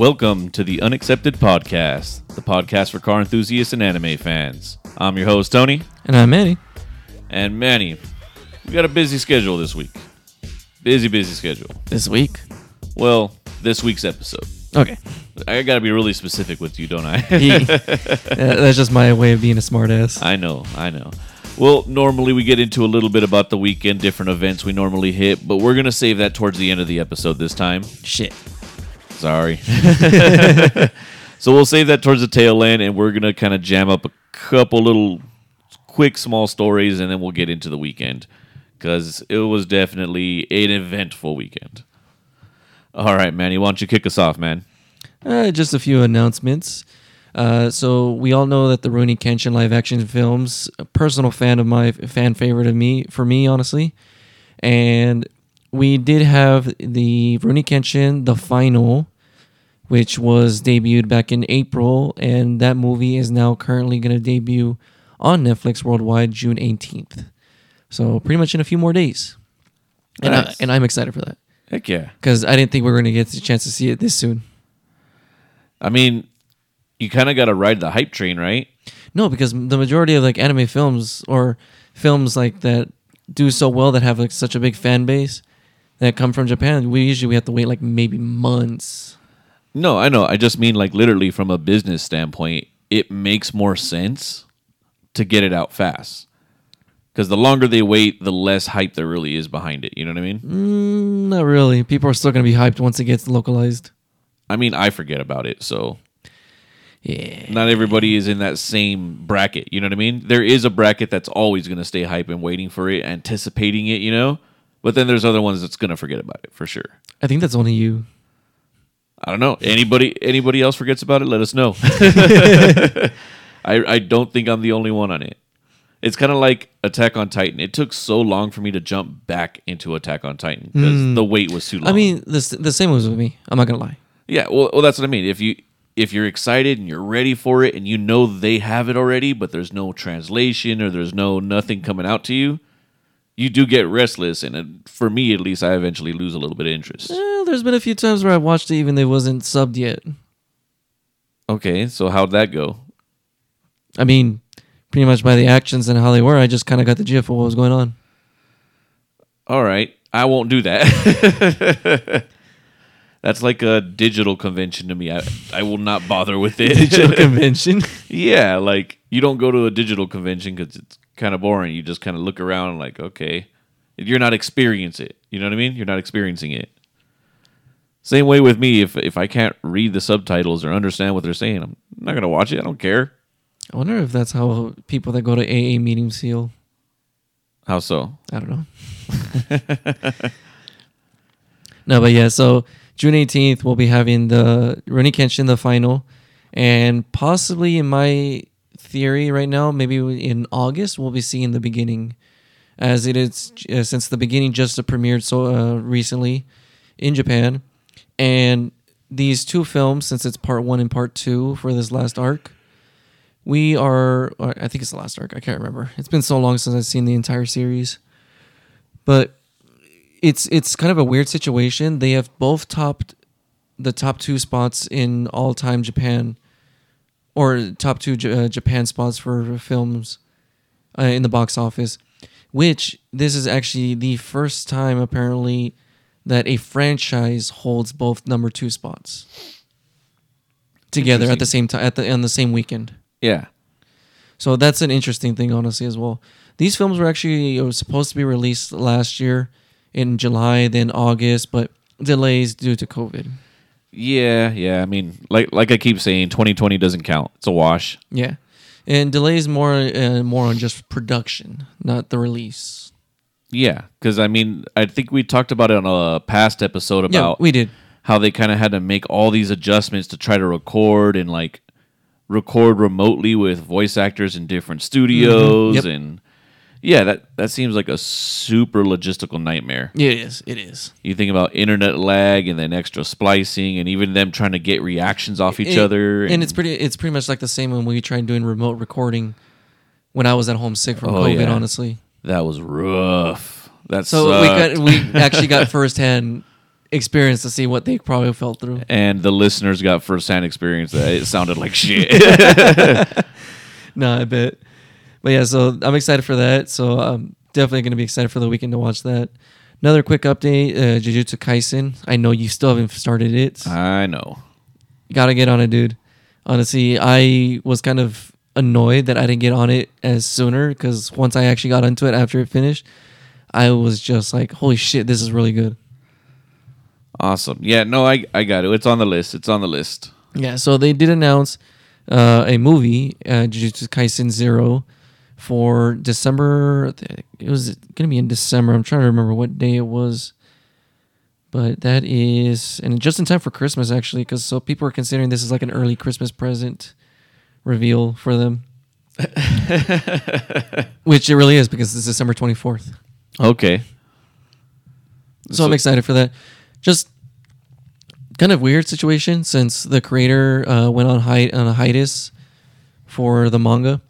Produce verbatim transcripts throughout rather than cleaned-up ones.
Welcome to the Unaccepted Podcast, the podcast for car enthusiasts and anime fans. I'm your host, Tony. And I'm Manny. And Manny, we got a busy schedule this week. Busy, busy schedule. This week? Well, this week's episode. Okay. I got to be really specific with you, don't I? That's just my way of being a smartass. I know, I know. Well, normally we get into a little bit about the weekend, different events we normally hit, but we're going to save that towards the end of the episode this time. Shit. Sorry. So we'll save that towards the tail end, and we're going to kind of jam up a couple little quick small stories, and then we'll get into the weekend, because it was definitely an eventful weekend. All right, Manny, why don't you kick us off, man? Uh, just a few announcements. Uh, so we all know that the Rurouni Kenshin live action films, a personal fan of my fan favorite of me for me, honestly. And we did have the Rurouni Kenshin, the final, which was debuted back in April. And that movie is now currently going to debut on Netflix worldwide June eighteenth. So pretty much in a few more days. And, nice. I, and I'm excited for that. Heck yeah. Because I didn't think we were going to get the chance to see it this soon. I mean, you kind of got to ride the hype train, right? No, because the majority of like anime films or films like that do so well that have like such a big fan base that come from Japan, we usually we have to wait like maybe months. No, I know. I just mean like literally from a business standpoint, it makes more sense to get it out fast. Because the longer they wait, the less hype there really is behind it. You know what I mean? Mm, not really. People are still going to be hyped once it gets localized. I mean, I forget about it, so... Yeah. Not everybody is in that same bracket, you know what I mean? There is a bracket that's always going to stay hype and waiting for it, anticipating it, you know? But then there's other ones that's going to forget about it, for sure. I think that's only you. I don't know. Anybody anybody else forgets about it, let us know. I, I don't think I'm the only one on it. It's kind of like Attack on Titan. It took so long for me to jump back into Attack on Titan because mm. the wait was too long. I mean, the, the same was with me. I'm not going to lie. Yeah, well, well, that's what I mean. If you... If you're excited and you're ready for it and you know they have it already, but there's no translation or there's no nothing coming out to you, you do get restless. And for me, at least, I eventually lose a little bit of interest. Well, there's been a few times where I watched it even though it wasn't subbed yet. Okay, so how'd that go? I mean, pretty much by the actions and how they were, I just kind of got the gist of what was going on. All right, I won't do that. That's like a digital convention to me. I, I will not bother with it. Digital convention? Yeah, like you don't go to a digital convention because it's kind of boring. You just kind of look around and like, okay, you're not experiencing it. You know what I mean? You're not experiencing it. Same way with me. If if I can't read the subtitles or understand what they're saying, I'm not going to watch it. I don't care. I wonder if that's how people that go to A A meetings feel. How so? I don't know. No, but yeah, so... June eighteenth, we'll be having the Rurouni Kenshin, the final, and possibly in my theory right now, maybe in August, we'll be seeing the beginning, as it is uh, since the beginning just premiered so uh, recently in Japan. And these two films, since it's part one and part two for this last arc, we are, or I think it's the last arc, I can't remember. It's been so long since I've seen the entire series, but... It's it's kind of a weird situation. They have both topped the top two spots in all-time Japan, or top two J- uh, Japan spots for films uh, in the box office, which this is actually the first time, apparently, that a franchise holds both number two spots together at the same time, at the on the same weekend. Yeah. So that's an interesting thing, honestly, as well. These films were actually supposed to be released last year, in July, then August, but delays due to COVID. Yeah, yeah. I mean, like like I keep saying, twenty twenty doesn't count. It's a wash. Yeah. And delays more uh, more on just production, not the release. Yeah, because, I mean, I think we talked about it on a past episode about... Yeah, we did. How they kind of had to make all these adjustments to try to record and, like, record remotely with voice actors in different studios, mm-hmm. yep. and... Yeah, that, that seems like a super logistical nightmare. Yeah, it is. It is. You think about internet lag and then extra splicing and even them trying to get reactions off each it, other. And, and it's pretty it's pretty much like the same when we tried doing remote recording when I was at home sick from oh, COVID, yeah. honestly. That was rough. That so sucked. we got we actually got firsthand experience to see what they probably felt through. And the listeners got first-hand experience that it sounded like shit. No, I bet. But yeah, so I'm excited for that. So I'm definitely going to be excited for the weekend to watch that. Another quick update, uh, Jujutsu Kaisen. I know you still haven't started it. I know. Got to get on it, dude. Honestly, I was kind of annoyed that I didn't get on it as sooner, because once I actually got into it after it finished, I was just like, holy shit, this is really good. Awesome. Yeah, no, I, I got it. It's on the list. It's on the list. Yeah, so they did announce uh, a movie, uh, Jujutsu Kaisen Zero, for December. It was going to be in December. I'm trying to remember what day it was. But that is, and just in time for Christmas, actually, because so people are considering this is like an early Christmas present reveal for them. Which it really is, because it's December twenty-fourth. Okay. So, so I'm excited for that. Just kind of weird situation, since the creator uh, went on, hi- on a hiatus for the manga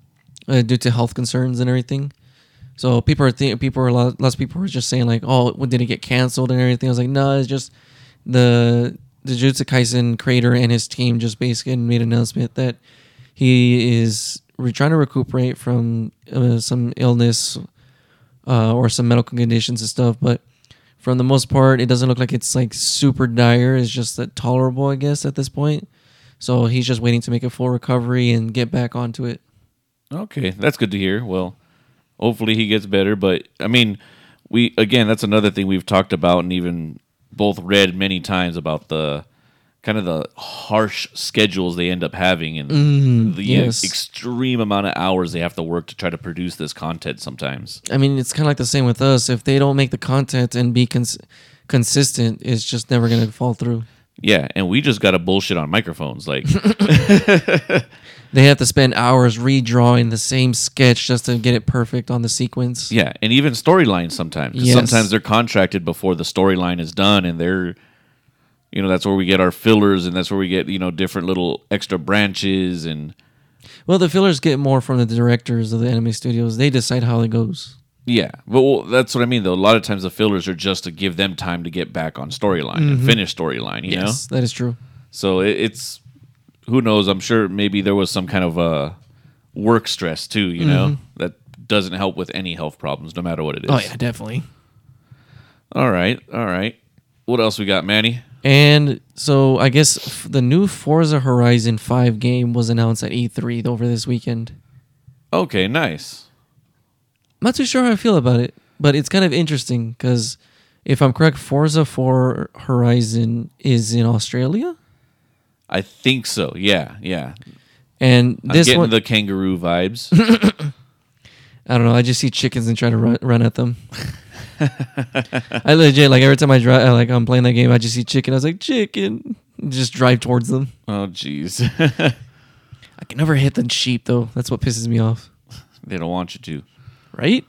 uh, due to health concerns and everything. So people are th- people are lots of people were just saying like, oh, did it get canceled and everything? I was like, no, it's just the the Jujutsu Kaisen creator and his team just basically made an announcement that he is re- trying to recuperate from uh, some illness uh, or some medical conditions and stuff, but. From the most part, it doesn't look like it's like super dire. It's just that tolerable, I guess, at this point. So he's just waiting to make a full recovery and get back onto it. Okay, that's good to hear. Well, hopefully he gets better. But, I mean, we again, that's another thing we've talked about and even both read many times about the kind of the harsh schedules they end up having and mm, the yes. extreme amount of hours they have to work to try to produce this content sometimes. I mean, it's kind of like the same with us. If they don't make the content and be cons- consistent, it's just never going to fall through. Yeah, and we just got to bullshit on microphones. Like they have to spend hours redrawing the same sketch just to get it perfect on the sequence. Yeah, and even storylines sometimes. Yes. Sometimes they're contracted before the storyline is done, and they're... You know, that's where we get our fillers, and that's where we get, you know, different little extra branches. And well, the fillers get more from the directors of the anime studios. They decide how it goes. Yeah. Well, that's what I mean, though. A lot of times the fillers are just to give them time to get back on storyline mm-hmm. and finish storyline, you yes, know? Yes, that is true. So it's, who knows, I'm sure maybe there was some kind of uh, work stress, too, you mm-hmm. know? That doesn't help with any health problems, no matter what it is. Oh, yeah, definitely. All right, all right. What else we got, Manny? And so I guess the new Forza Horizon five game was announced at E three over this weekend. Okay, nice. I'm not too sure how I feel about it, but it's kind of interesting because if I'm correct, Forza four Horizon is in Australia? I think so, yeah, yeah. And this I'm getting one, the kangaroo vibes. I don't know, I just see chickens and try to run, run at them. I legit, like, every time I drive, like, I'm playing that game, I just see chicken. I was like, chicken. Just drive towards them. Oh, jeez. I can never hit the sheep, though. That's what pisses me off. They don't want you to. Right?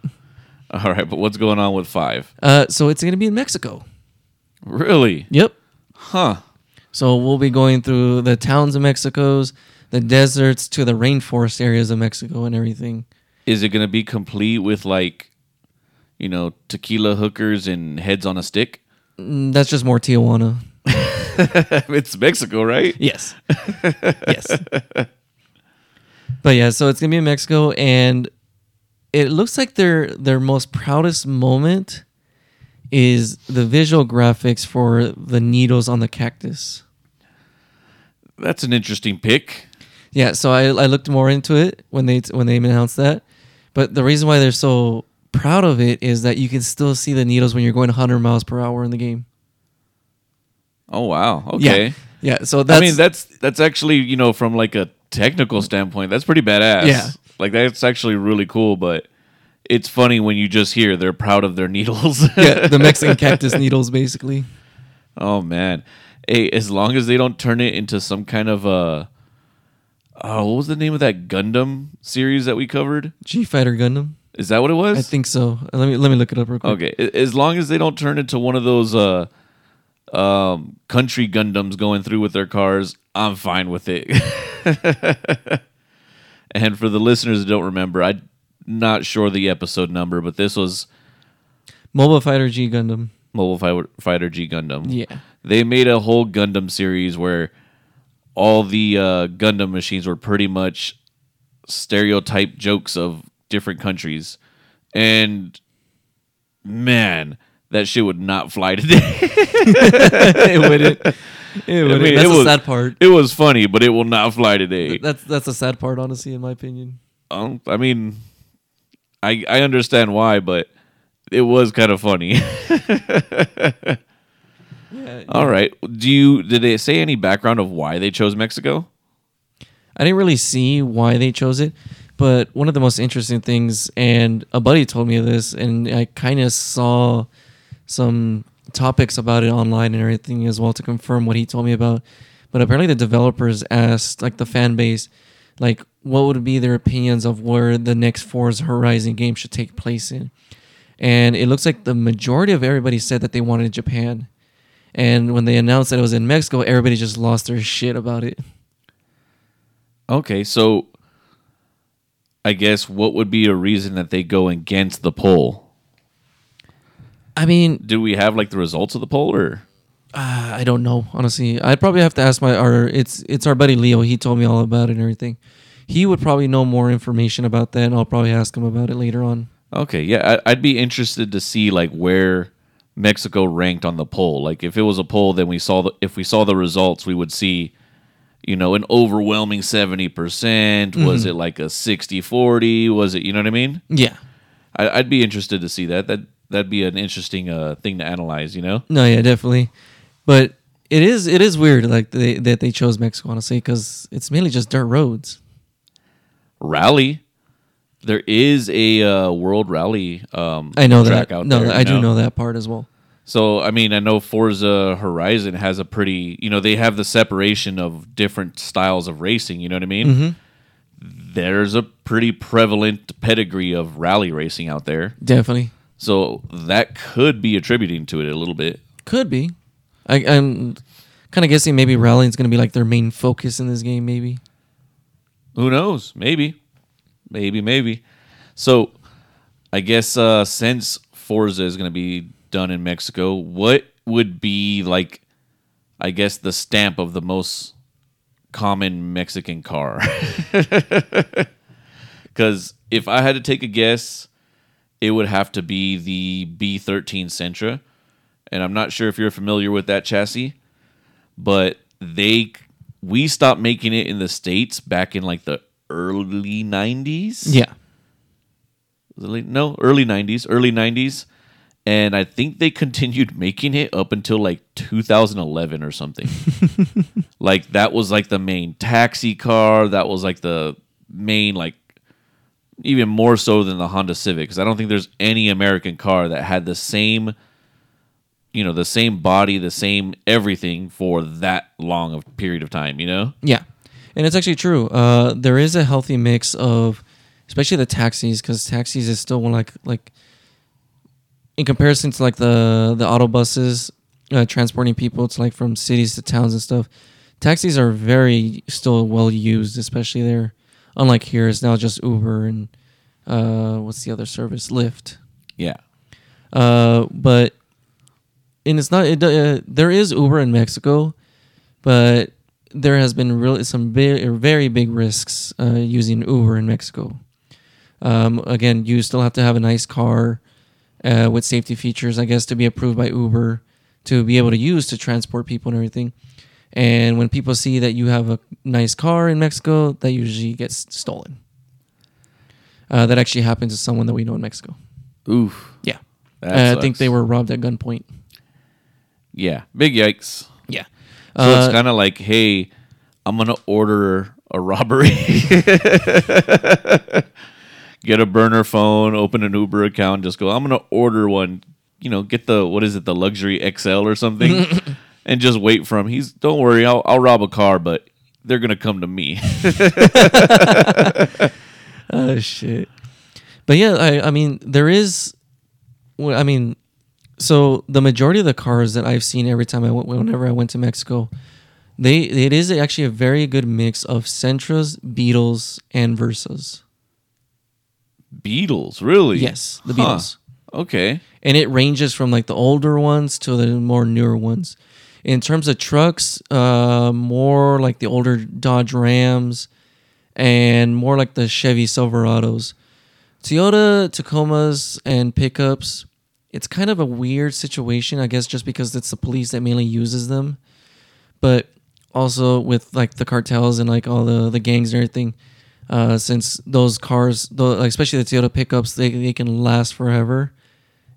All right, but what's going on with five? Uh, so it's going to be in Mexico. Really? Yep. Huh. So we'll be going through the towns of Mexico, the deserts, to the rainforest areas of Mexico and everything. Is it going to be complete with, like... You know, tequila hookers and heads on a stick? That's just more Tijuana. It's Mexico, right? Yes. Yes. But yeah, so it's going to be in Mexico, and it looks like their their most proudest moment is the visual graphics for the needles on the cactus. That's an interesting pick. Yeah, so I, I looked more into it when they when they announced that. But the reason why they're so... proud of it is that you can still see the needles when you're going one hundred miles per hour in the game. Oh, wow. Okay. Yeah. Yeah, so that's... I mean, that's that's actually, you know, from like a technical standpoint, that's pretty badass. Yeah. Like, that's actually really cool, but it's funny when you just hear they're proud of their needles. Yeah, the Mexican cactus needles, basically. Oh, man. Hey, as long as they don't turn it into some kind of a... Oh, what was the name of that Gundam series that we covered? G-Fighter Gundam. Is that what it was? I think so. Let me let me look it up real quick. Okay, as long as they don't turn into one of those uh, um, country Gundams going through with their cars, I'm fine with it. And for the listeners that don't remember, I'm not sure the episode number, but this was... Mobile Fighter G Gundam. Mobile Fighter G Gundam. Yeah. They made a whole Gundam series where all the uh, Gundam machines were pretty much stereotyped jokes of different countries. And, man, that shit would not fly today. It wouldn't. It wouldn't. I mean, that's the sad part. It was funny, but it will not fly today. That's that's the sad part, honestly, in my opinion. Um, I mean, I I understand why, but it was kind of funny. yeah, yeah. All right. Do you did they say any background of why they chose Mexico? I didn't really see why they chose it, but one of the most interesting things, and a buddy told me this, and I kind of saw some topics about it online and everything as well to confirm what he told me about. But apparently the developers asked, like, the fan base, like, what would be their opinions of where the next Forza Horizon game should take place in. And it looks like the majority of everybody said that they wanted Japan. And when they announced that it was in Mexico, everybody just lost their shit about it. Okay, so I guess what would be a reason that they go against the poll? I mean... Do we have, like, the results of the poll, or...? Uh, I don't know, honestly. I'd probably have to ask my... Our, it's it's our buddy Leo. He told me all about it and everything. He would probably know more information about that, and I'll probably ask him about it later on. Okay, yeah. I, I'd be interested to see, like, where Mexico ranked on the poll. Like, if it was a poll, then we saw... The, if we saw the results, we would see, you know, an overwhelming seventy percent. Mm-hmm. Was it, like, a sixty forty? Was it... You know what I mean? Yeah. I, I'd be interested to see that. That... That'd be an interesting uh, thing to analyze, you know? No, yeah, definitely. But it is it is weird like they, that they chose Mexico, honestly, because it's mainly just dirt roads. Rally. There is a uh, world rally um, I know track that. out no, there. No, I do know? know that part as well. So, I mean, I know Forza Horizon has a pretty... You know, they have the separation of different styles of racing, you know what I mean? Mm-hmm. There's a pretty prevalent pedigree of rally racing out there. Definitely. So that could be attributing to it a little bit. Could be. I, I'm kind of guessing maybe rallying's going to be like their main focus in this game, maybe. Who knows? Maybe. Maybe, maybe. So I guess uh, since Forza is going to be done in Mexico, what would be like, I guess, the stamp of the most common Mexican car? Because if I had to take a guess... It would have to be the B thirteen Sentra. And I'm not sure if you're familiar with that chassis, but they we stopped making it in the States back in like the early nineties. Yeah. No, early nineties. Early nineties. And I think they continued making it up until like two thousand eleven or something. Like that was like the main taxi car. That was like the main like even more so than the Honda Civic, because I don't think there's any American car that had the same, you know, the same body, the same everything for that long of period of time, you know? Yeah, and it's actually true. Uh, there is a healthy mix of, especially the taxis, because taxis is still one like, like in comparison to like the, the auto buses uh, transporting people to like from cities to towns and stuff, taxis are very still well used, especially there. Unlike here, it's now just Uber and uh, what's the other service? Lyft. Yeah. Uh, but and it's not. It, uh, there is Uber in Mexico, but there has been really some very, very big risks uh, using Uber in Mexico. Um, again, you still have to have a nice car uh, with safety features, I guess, to be approved by Uber to be able to use to transport people and everything. And when people see that you have a nice car in Mexico, that usually gets stolen. Uh, that actually happened to someone that we know in Mexico. Oof. Yeah. Uh, I think they were robbed at gunpoint. Yeah. Big yikes. Yeah. So uh, it's kind of like, hey, I'm going to order a robbery. Get a burner phone, open an Uber account, just go, I'm going to order one. You know, get the, what is it, the luxury X L or something. And just wait for him. He's, don't worry, I'll I'll rob a car, but they're going to come to me. Oh, shit. But yeah, I, I mean, there is, I mean, so the majority of the cars that I've seen every time I went, whenever I went to Mexico, they it is actually a very good mix of Sentras, Beetles, and Versas. Beetles, really? Yes, the huh. Beetles. Okay. And it ranges from like the older ones to the more newer ones. In terms of trucks, uh, more like the older Dodge Rams and more like the Chevy Silverados. Toyota Tacomas and pickups, it's kind of a weird situation, I guess, just because it's the police that mainly uses them. But also with like the cartels and like all the, the gangs and everything, uh, since those cars, the, especially the Toyota pickups, they, they can last forever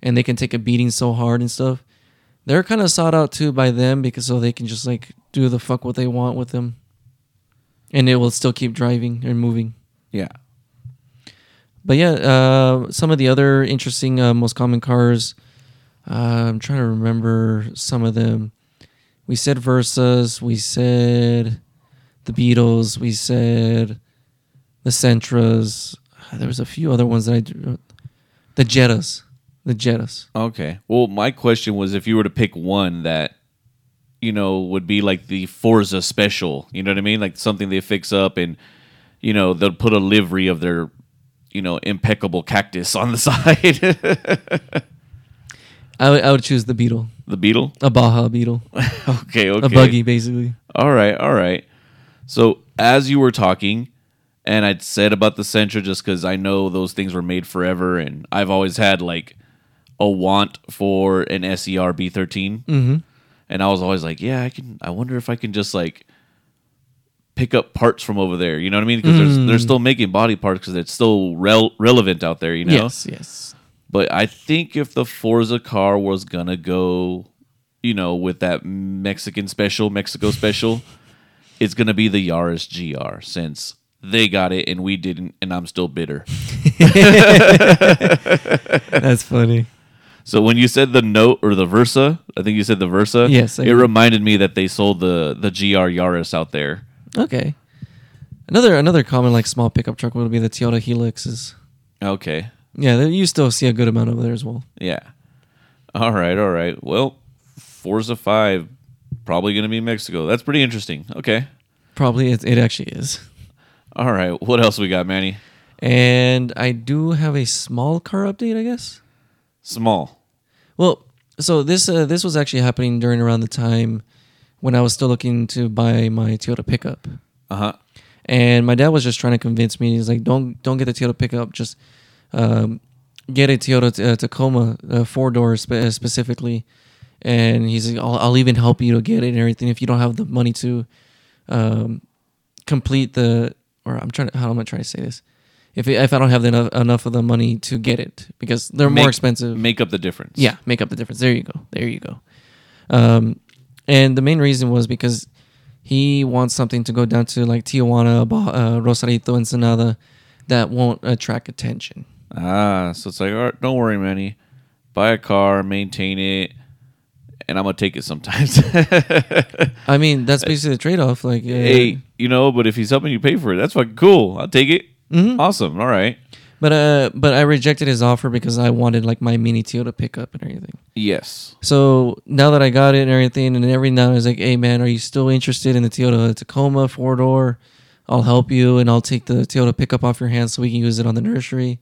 and they can take a beating so hard and stuff. They're kind of sought out too by them because so they can just like do the fuck what they want with them. And it will still keep driving and moving. Yeah. But yeah, uh, some of the other interesting, uh, most common cars, uh, I'm trying to remember some of them. We said Versas, we said the Beetles, we said the Sentras. There was a few other ones that I drew. The Jettas. The Jettas. Okay. Well, my question was if you were to pick one that, you know, would be like the Forza special, you know what I mean? Like something they fix up and, you know, they'll put a livery of their, you know, impeccable cactus on the side. I would, I would choose the Beetle. The Beetle? A Baja Beetle. okay, okay. A buggy, basically. All right, all right. So as you were talking, and I'd said about the Sentra just because I know those things were made forever, and I've always had, like, a want for an S E R B thirteen. Mm-hmm. And I was always like, yeah, I can. I wonder if I can just, like, pick up parts from over there. You know what I mean? Because mm. they're, they're still making body parts because it's still rel- relevant out there, you know? Yes, yes. But I think if the Forza car was going to go, you know, with that Mexican special, Mexico special, it's going to be the Yaris G R since they got it and we didn't, and I'm still bitter. That's funny. So when you said the Note or the Versa, I think you said the Versa. Yes. I it do. reminded me that they sold the, the G R Yaris out there. Okay. Another another common like small pickup truck would be the Toyota Helixes. Okay. Yeah, you still see a good amount over there as well. Yeah. All right, all right. Well, Forza five, probably going to be Mexico. That's pretty interesting. Okay. Probably it, it actually is. All right. What else we got, Manny? And I do have a small car update, I guess. Small. Well, so this uh, this was actually happening during around the time when I was still looking to buy my Toyota pickup. Uh-huh. And my dad was just trying to convince me. He's like, don't don't get the Toyota pickup, just... Um, get a Toyota uh, Tacoma uh, four door spe- specifically, and he's like, I'll, I'll even help you to get it and everything if you don't have the money to um, complete the or I'm trying to how am I trying to say this if it, if I don't have enough enough of the money to get it because they're make, more expensive make up the difference yeah make up the difference there you go there you go um, and the main reason was because he wants something to go down to like Tijuana, uh, Rosarito, Ensenada that won't attract attention. Ah, so it's like, all right, don't worry, Manny. Buy a car, maintain it, and I'm going to take it sometimes. I mean, that's basically the trade-off. Like, yeah. Hey, you know, but if he's helping you pay for it, that's fucking cool. I'll take it. Mm-hmm. Awesome. All right. But uh, but I rejected his offer because I wanted, like, my mini Toyota pickup and everything. Yes. So now that I got it and everything, and every now and then I was like, hey, man, are you still interested in the Toyota Tacoma four-door? I'll help you, and I'll take the Toyota pickup off your hands so we can use it on the nursery.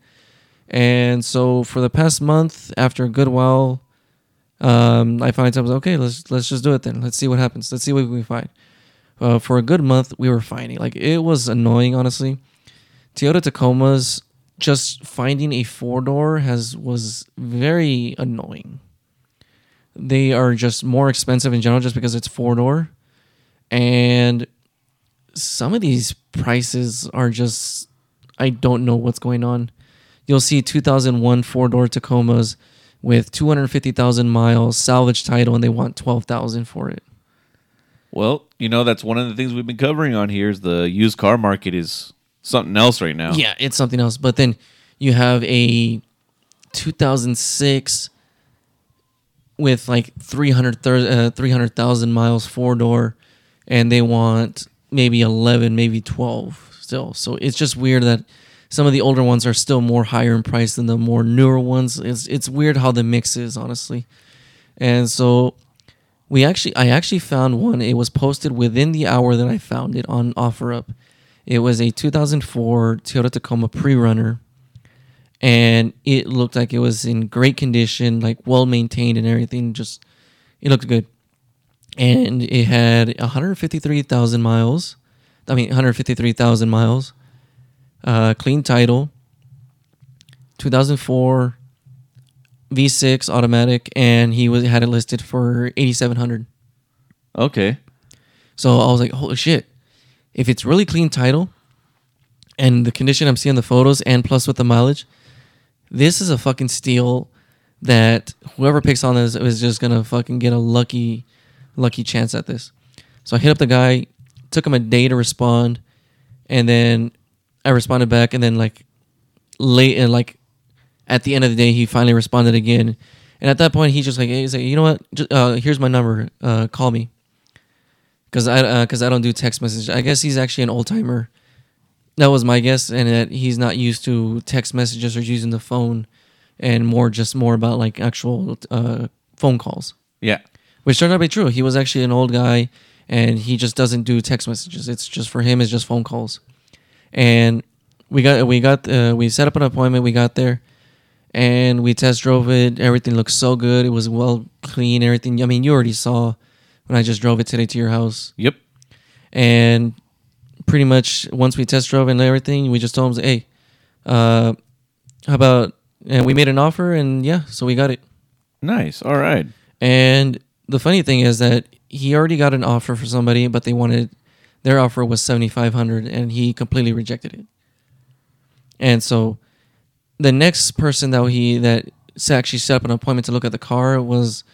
And so for the past month, after a good while, um, I finally was like, okay, let's let's just do it then. Let's see what happens. Let's see what we find. Uh, for a good month, we were finding. Like, it was annoying, honestly. Toyota Tacomas, just finding a four-door has was very annoying. They are just more expensive in general just because it's four-door. And some of these prices are just, I don't know what's going on. You'll see two thousand one four-door Tacomas with two hundred fifty thousand miles, salvage title, and they want twelve thousand dollars for it. Well, you know, that's one of the things we've been covering on here is the used car market is something else right now. Yeah, it's something else. But then you have a two thousand six with like three hundred thousand miles four-door, and they want maybe eleven, maybe twelve still. So it's just weird that... Some of the older ones are still more higher in price than the more newer ones. It's it's weird how the mix is, honestly. And so we actually I actually found one. It was posted within the hour that I found it on OfferUp. It was a two thousand four Toyota Tacoma pre-runner. and it looked like it was in great condition, like well maintained and everything. Just it looked good, and it had one hundred fifty-three thousand miles. I mean, one hundred fifty-three thousand miles. Uh, clean title. two thousand four V six automatic, and he was had it listed for eighty-seven hundred. Okay. So I was like, holy shit! If it's really clean title, and the condition I'm seeing the photos, and plus with the mileage, this is a fucking steal that whoever picks on this is just gonna fucking get a lucky, lucky chance at this. So I hit up the guy, took him a day to respond, and then I responded back, and then like late and like at the end of the day, he finally responded again. And at that point, he's just like, hey, he's like, you know what? Just, uh, here's my number. Uh, call me. Because I, uh, I don't do text message. I guess he's actually an old-timer. That was my guess. And that he's not used to text messages or using the phone. And more just more about like actual uh, phone calls. Yeah. Which turned out to be true. He was actually an old guy. And he just doesn't do text messages. It's just for him, it's just phone calls. And we got, we got, uh, we set up an appointment. We got there. And we test drove it. Everything looked so good. It was well clean, everything. I mean, you already saw... when I just drove it today to your house. Yep. And pretty much once we test drove and everything, we just told him, hey, uh, how about... and we made an offer, and yeah, so we got it. Nice. All right. And the funny thing is that he already got an offer for somebody, but they wanted... their offer was seventy-five hundred dollars, and he completely rejected it. And so the next person that he that actually set up an appointment to look at the car was...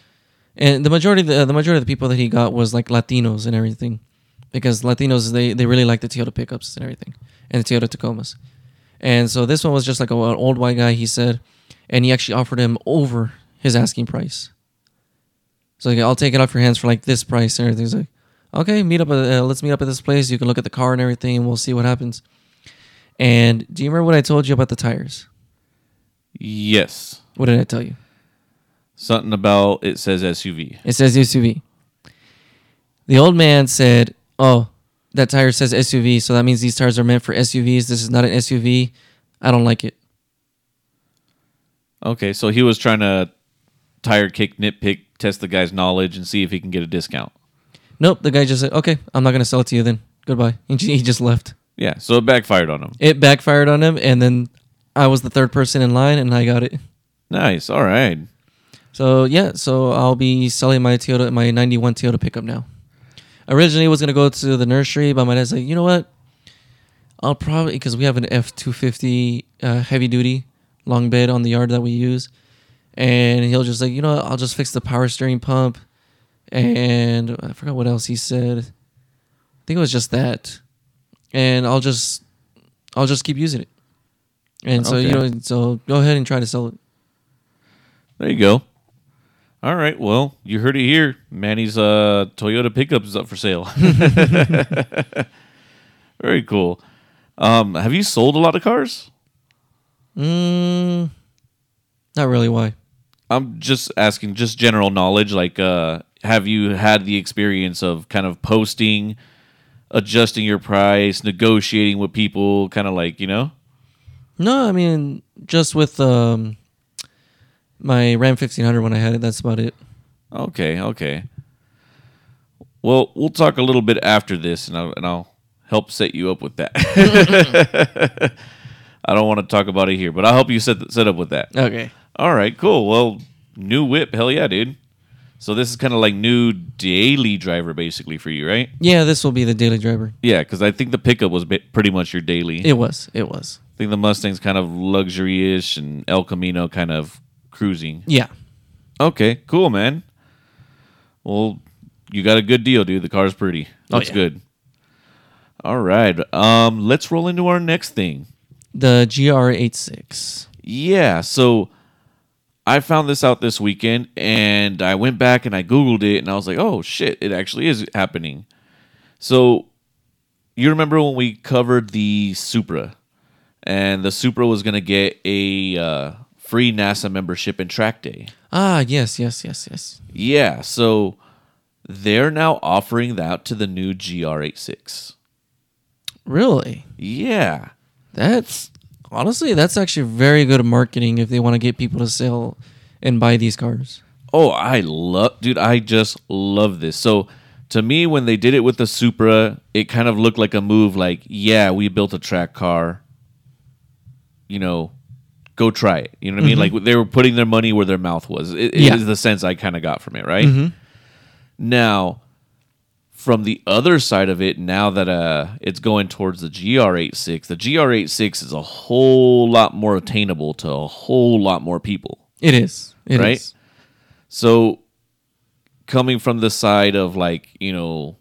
and the majority of the, uh, the majority of the people that he got was like Latinos and everything, because Latinos they, they really like the Toyota pickups and everything, and the Toyota Tacomas, and so this one was just like a, an old white guy. He said, and he actually offered him over his asking price. So like, I'll take it off your hands for like this price and everything. He's like, okay, meet up. At, uh, let's meet up at this place. You can look at the car and everything, and we'll see what happens. And do you remember what I told you about the tires? Yes. What did I tell you? Something about it says S U V. It says S U V. The old man said, oh, that tire says S U V, so that means these tires are meant for S U Vs. This is not an S U V. I don't like it. Okay, so he was trying to tire kick, nitpick, test the guy's knowledge, and see if he can get a discount. Nope, the guy just said, okay, I'm not going to sell it to you then. Goodbye. And he just left. Yeah, so it backfired on him. It backfired on him, and then I was the third person in line, and I got it. Nice, all right. So, yeah, so I'll be selling my Toyota, my ninety-one Toyota pickup now. Originally, it was going to go to the nursery, but my dad's like, you know what? I'll probably, because we have an F two fifty uh, heavy-duty long bed on the yard that we use. And he'll just like, you know what? I'll just fix the power steering pump. And I forgot what else he said. I think it was just that. And I'll just, I'll just keep using it. And so, okay. you know, so go ahead and try to sell it. There you go. All right, well, you heard it here. Manny's uh, Toyota pickup is up for sale. Very cool. Um, have you sold a lot of cars? Mm, not really. Why? I'm just asking, just general knowledge. Like, uh, have you had the experience of kind of posting, adjusting your price, negotiating with people, kind of like, you know? No, I mean, just with... Um my Ram fifteen hundred when I had it, that's about it. Okay, okay. Well, we'll talk a little bit after this, and I'll, and I'll help set you up with that. I don't want to talk about it here, but I'll help you set set up with that. Okay. All right, cool. Well, new whip. Hell yeah, dude. So this is kind of like new daily driver, basically, for you, right? Yeah, this will be the daily driver. Yeah, because I think the pickup was pretty much your daily. It was, it was. I think the Mustang's kind of luxury-ish and El Camino kind of... cruising. Yeah. Okay, cool, man. Well, you got a good deal, dude. The car's pretty. Looks oh, yeah. good. All right. Um, let's roll into our next thing. The G R eighty-six. Yeah, so I found this out this weekend, and I went back and I Googled it, and I was like, oh, shit, it actually is happening. So you remember when we covered the Supra, and the Supra was going to get a... Uh, free NASA membership and track day. Ah, yes, yes, yes, yes. Yeah, so they're now offering that to the new G R eighty-six. Really? Yeah. That's Honestly, that's actually very good marketing if they want to get people to sell and buy these cars. Oh, I love, dude, I just love this. So to me, when they did it with the Supra, it kind of looked like a move like, yeah, we built a track car. You know, go try it. You know what mm-hmm. I mean? Like they were putting their money where their mouth was. It, yeah. it is the sense I kind of got from it, right? Mm-hmm. Now, from the other side of it, now that uh, it's going towards the G R eighty-six, the G R eighty-six is a whole lot more attainable to a whole lot more people. It is. It right? is. So coming from the side of like, you know,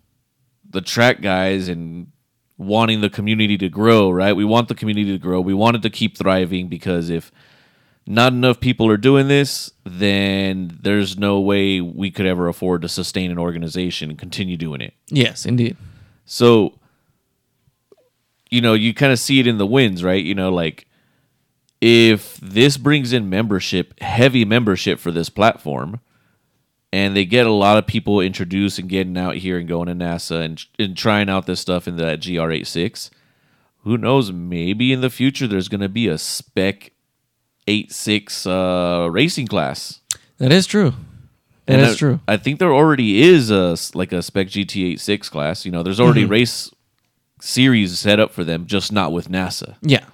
the track guys and wanting the community to grow, right? We want the community to grow. We want it to keep thriving because if not enough people are doing this, then there's no way we could ever afford to sustain an organization and continue doing it. Yes, indeed. So, you know, you kind of see it in the wins, right? You know, like if this brings in membership, heavy membership for this platform, and they get a lot of people introduced and getting out here and going to NASA and, and trying out this stuff in that G R eighty-six, who knows, maybe in the future there's going to be a spec eighty-six uh, racing class. That is true. That and is I, true. I think there already is a, like a spec G T eighty-six class. You know, there's already mm-hmm. race series set up for them, just not with NASA. Yeah.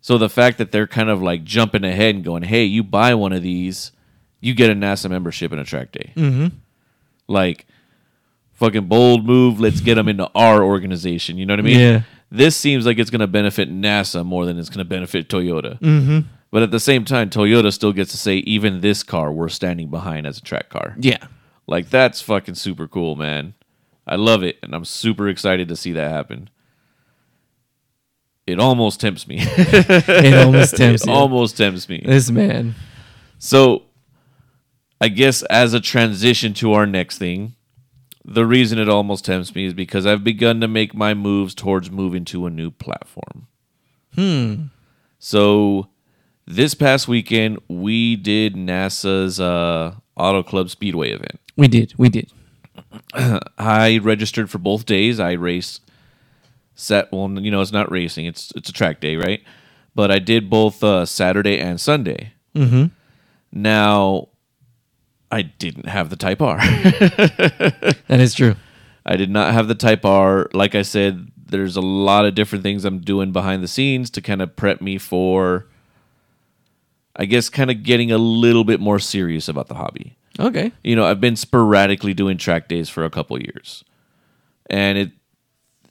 So the fact that they're kind of like jumping ahead and going, hey, you buy one of these, you get a NASA membership and a track day. Mm-hmm. Like, fucking bold move. Let's get them into our organization. You know what I mean? Yeah. This seems like it's going to benefit NASA more than it's going to benefit Toyota. Mm-hmm. But at the same time, Toyota still gets to say, even this car we're standing behind as a track car. Yeah. Like, that's fucking super cool, man. I love it, and I'm super excited to see that happen. It almost tempts me. it almost tempts me. It almost tempts me. This man. So I guess as a transition to our next thing, the reason it almost tempts me is because I've begun to make my moves towards moving to a new platform. Hmm. So this past weekend, we did NASA's uh, Auto Club Speedway event. We did. We did. I registered for both days. I raced sat. Well, you know, it's not racing. It's it's a track day, right? But I did both uh, Saturday and Sunday. Mm-hmm. Now, I didn't have the Type R. That is true. I did not have the Type R. Like I said, there's a lot of different things I'm doing behind the scenes to kind of prep me for, I guess, kind of getting a little bit more serious about the hobby. Okay. You know, I've been sporadically doing track days for a couple years. And it,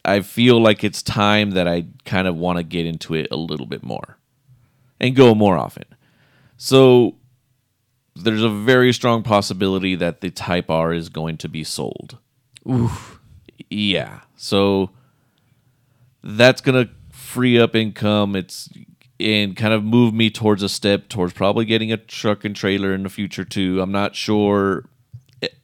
I feel like it's time that I kind of want to get into it a little bit more and go more often. So there's a very strong possibility that the Type R is going to be sold. Oof. Yeah. So that's going to free up income. It's and kind of move me towards a step towards probably getting a truck and trailer in the future too. I'm not sure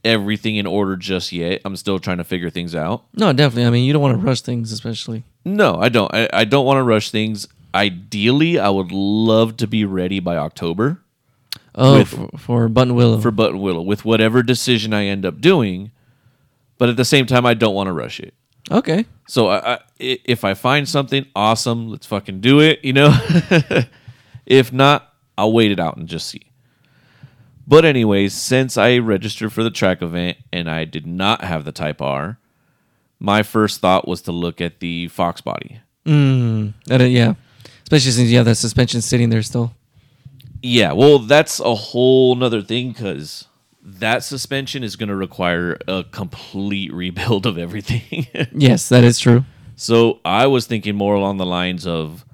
everything in order just yet. I'm still trying to figure things out. No, definitely. I mean, you don't want to rush things, especially. No, I don't. I, I don't want to rush things. Ideally, I would love to be ready by October. Oh, with, for, for Buttonwillow. For Buttonwillow, with whatever decision I end up doing. But at the same time, I don't want to rush it. Okay. So I, I, if I find something awesome, let's fucking do it, you know? If not, I'll wait it out and just see. But anyways, since I registered for the track event and I did not have the Type R, my first thought was to look at the Fox body. Mm, that, yeah. Especially since you have that suspension sitting there still. Yeah, well, that's a whole nother thing because that suspension is going to require a complete rebuild of everything. Yes, that is true. So I was thinking more along the lines of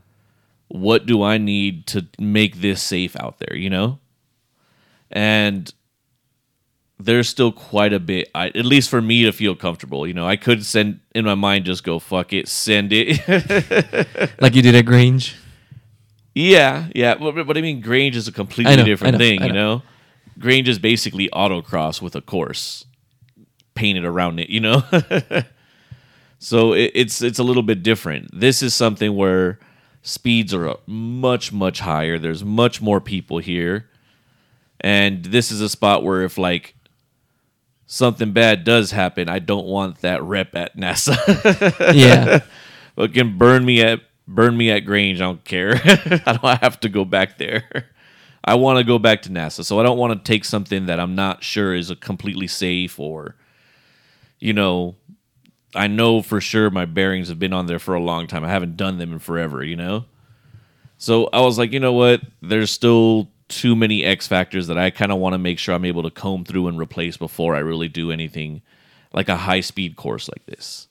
what do I need to make this safe out there, you know? And there's still quite a bit, I, at least for me to feel comfortable. You know, I could send, in my mind, just go, fuck it, send it. Like you did at Grange? Yeah, yeah, but, but I mean, Grange is a completely know, different know, thing, know. you know? Grange is basically autocross with a course painted around it, you know? So it, it's it's a little bit different. This is something where speeds are much, much higher. There's much more people here. And this is a spot where if, like, something bad does happen, I don't want that rep at NASA. Yeah. Fucking burn me at Burn me at Grange. I don't care. I don't have to go back there. I want to go back to NASA. So I don't want to take something that I'm not sure is a completely safe or, you know, I know for sure my bearings have been on there for a long time. I haven't done them in forever, you know? So I was like, you know what? There's still too many X factors that I kind of want to make sure I'm able to comb through and replace before I really do anything like a high-speed course like this.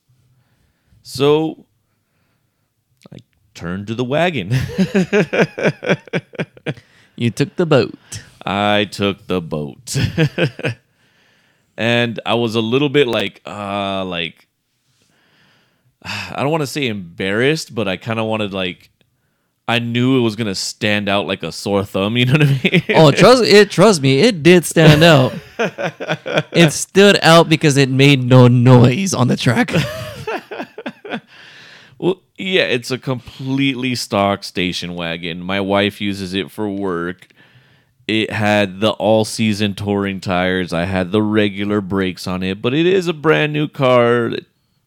So I turned to the wagon. You took the boat. I took the boat. And I was a little bit like, uh, like, I don't want to say embarrassed, but I kind of wanted, like, I knew it was going to stand out like a sore thumb, you know what I mean? Oh, trust it. Trust me, it did stand out. It stood out because it made no noise on the track. Well, yeah, it's a completely stock station wagon. My wife uses it for work. It had the all-season touring tires. I had the regular brakes on it, but it is a brand new car.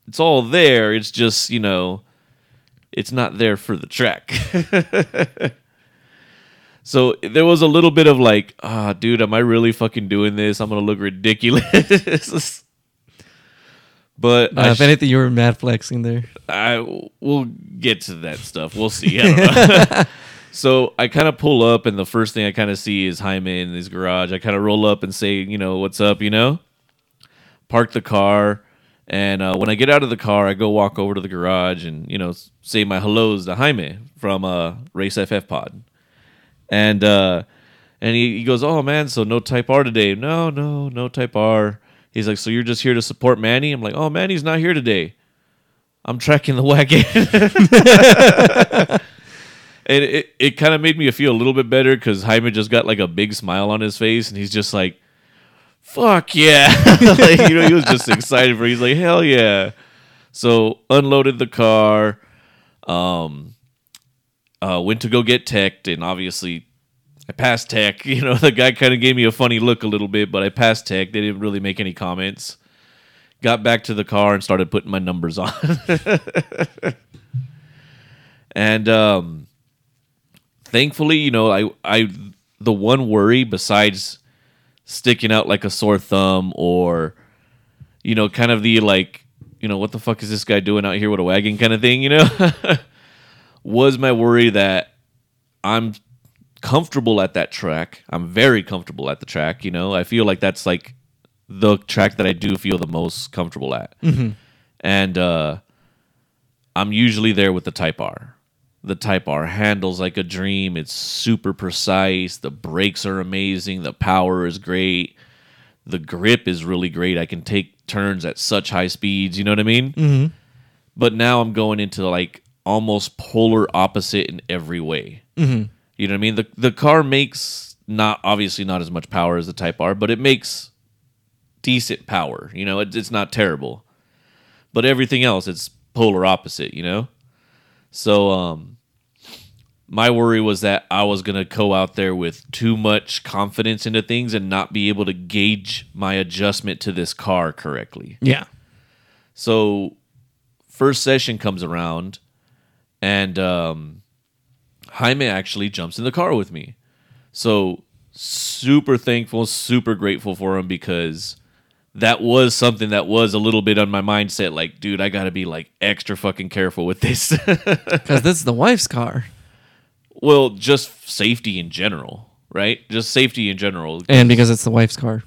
It's all there. It's just, you know... It's not there for the track. So there was a little bit of like, ah, oh, dude, am I really fucking doing this? I'm going to look ridiculous. But no, I if sh- anything, you were mad flexing there. I We'll get to that stuff. We'll see. I don't know. So I kind of pull up, and the first thing I kind of see is Jaime in his garage. I kind of roll up and say, you know, what's up, you know? Park the car. And uh, when I get out of the car, I go walk over to the garage and, you know, say my hellos to Jaime from uh, Race F F Pod. And uh, and he, he goes, oh, man, so no Type R today. No, no, no Type R. He's like, so you're just here to support Manny? I'm like, oh, Manny's not here today. I'm tracking the wagon. And it, it, it kind of made me feel a little bit better because Jaime just got like a big smile on his face. And he's just like, fuck yeah. Like, you know, he was just excited for it. He's like, hell yeah. So unloaded the car, um, uh, went to go get teched, and obviously I passed tech. You know, the guy kind of gave me a funny look a little bit, but I passed tech. They didn't really make any comments. Got back to the car and started putting my numbers on. And um, thankfully, you know, I, I the one worry besides sticking out like a sore thumb or, you know, kind of the like, you know, what the fuck is this guy doing out here with a wagon kind of thing, you know, was my worry that I'm comfortable at that track. I'm very comfortable at the track, you know. I feel like that's like the track that I do feel the most comfortable at. Mm-hmm. And uh, I'm usually there with the Type R. The Type R handles like a dream. It's super precise. The brakes are amazing. The power is great. The grip is really great. I can take turns at such high speeds. You know what I mean? Mm-hmm. But now I'm going into like almost polar opposite in every way. Mm-hmm. You know what I mean? The the car makes not obviously not as much power as the Type R, but it makes decent power. You know, it, it's not terrible. But everything else, it's polar opposite, you know? So um, my worry was that I was going to go out there with too much confidence into things and not be able to gauge my adjustment to this car correctly. Yeah. So first session comes around, and um, Jaime actually jumps in the car with me. So super thankful, super grateful for him because that was something that was a little bit on my mindset. Like, dude, I got to be like extra fucking careful with this. Because this is the wife's car. Well, just safety in general, right? Just safety in general. And because it's the wife's car.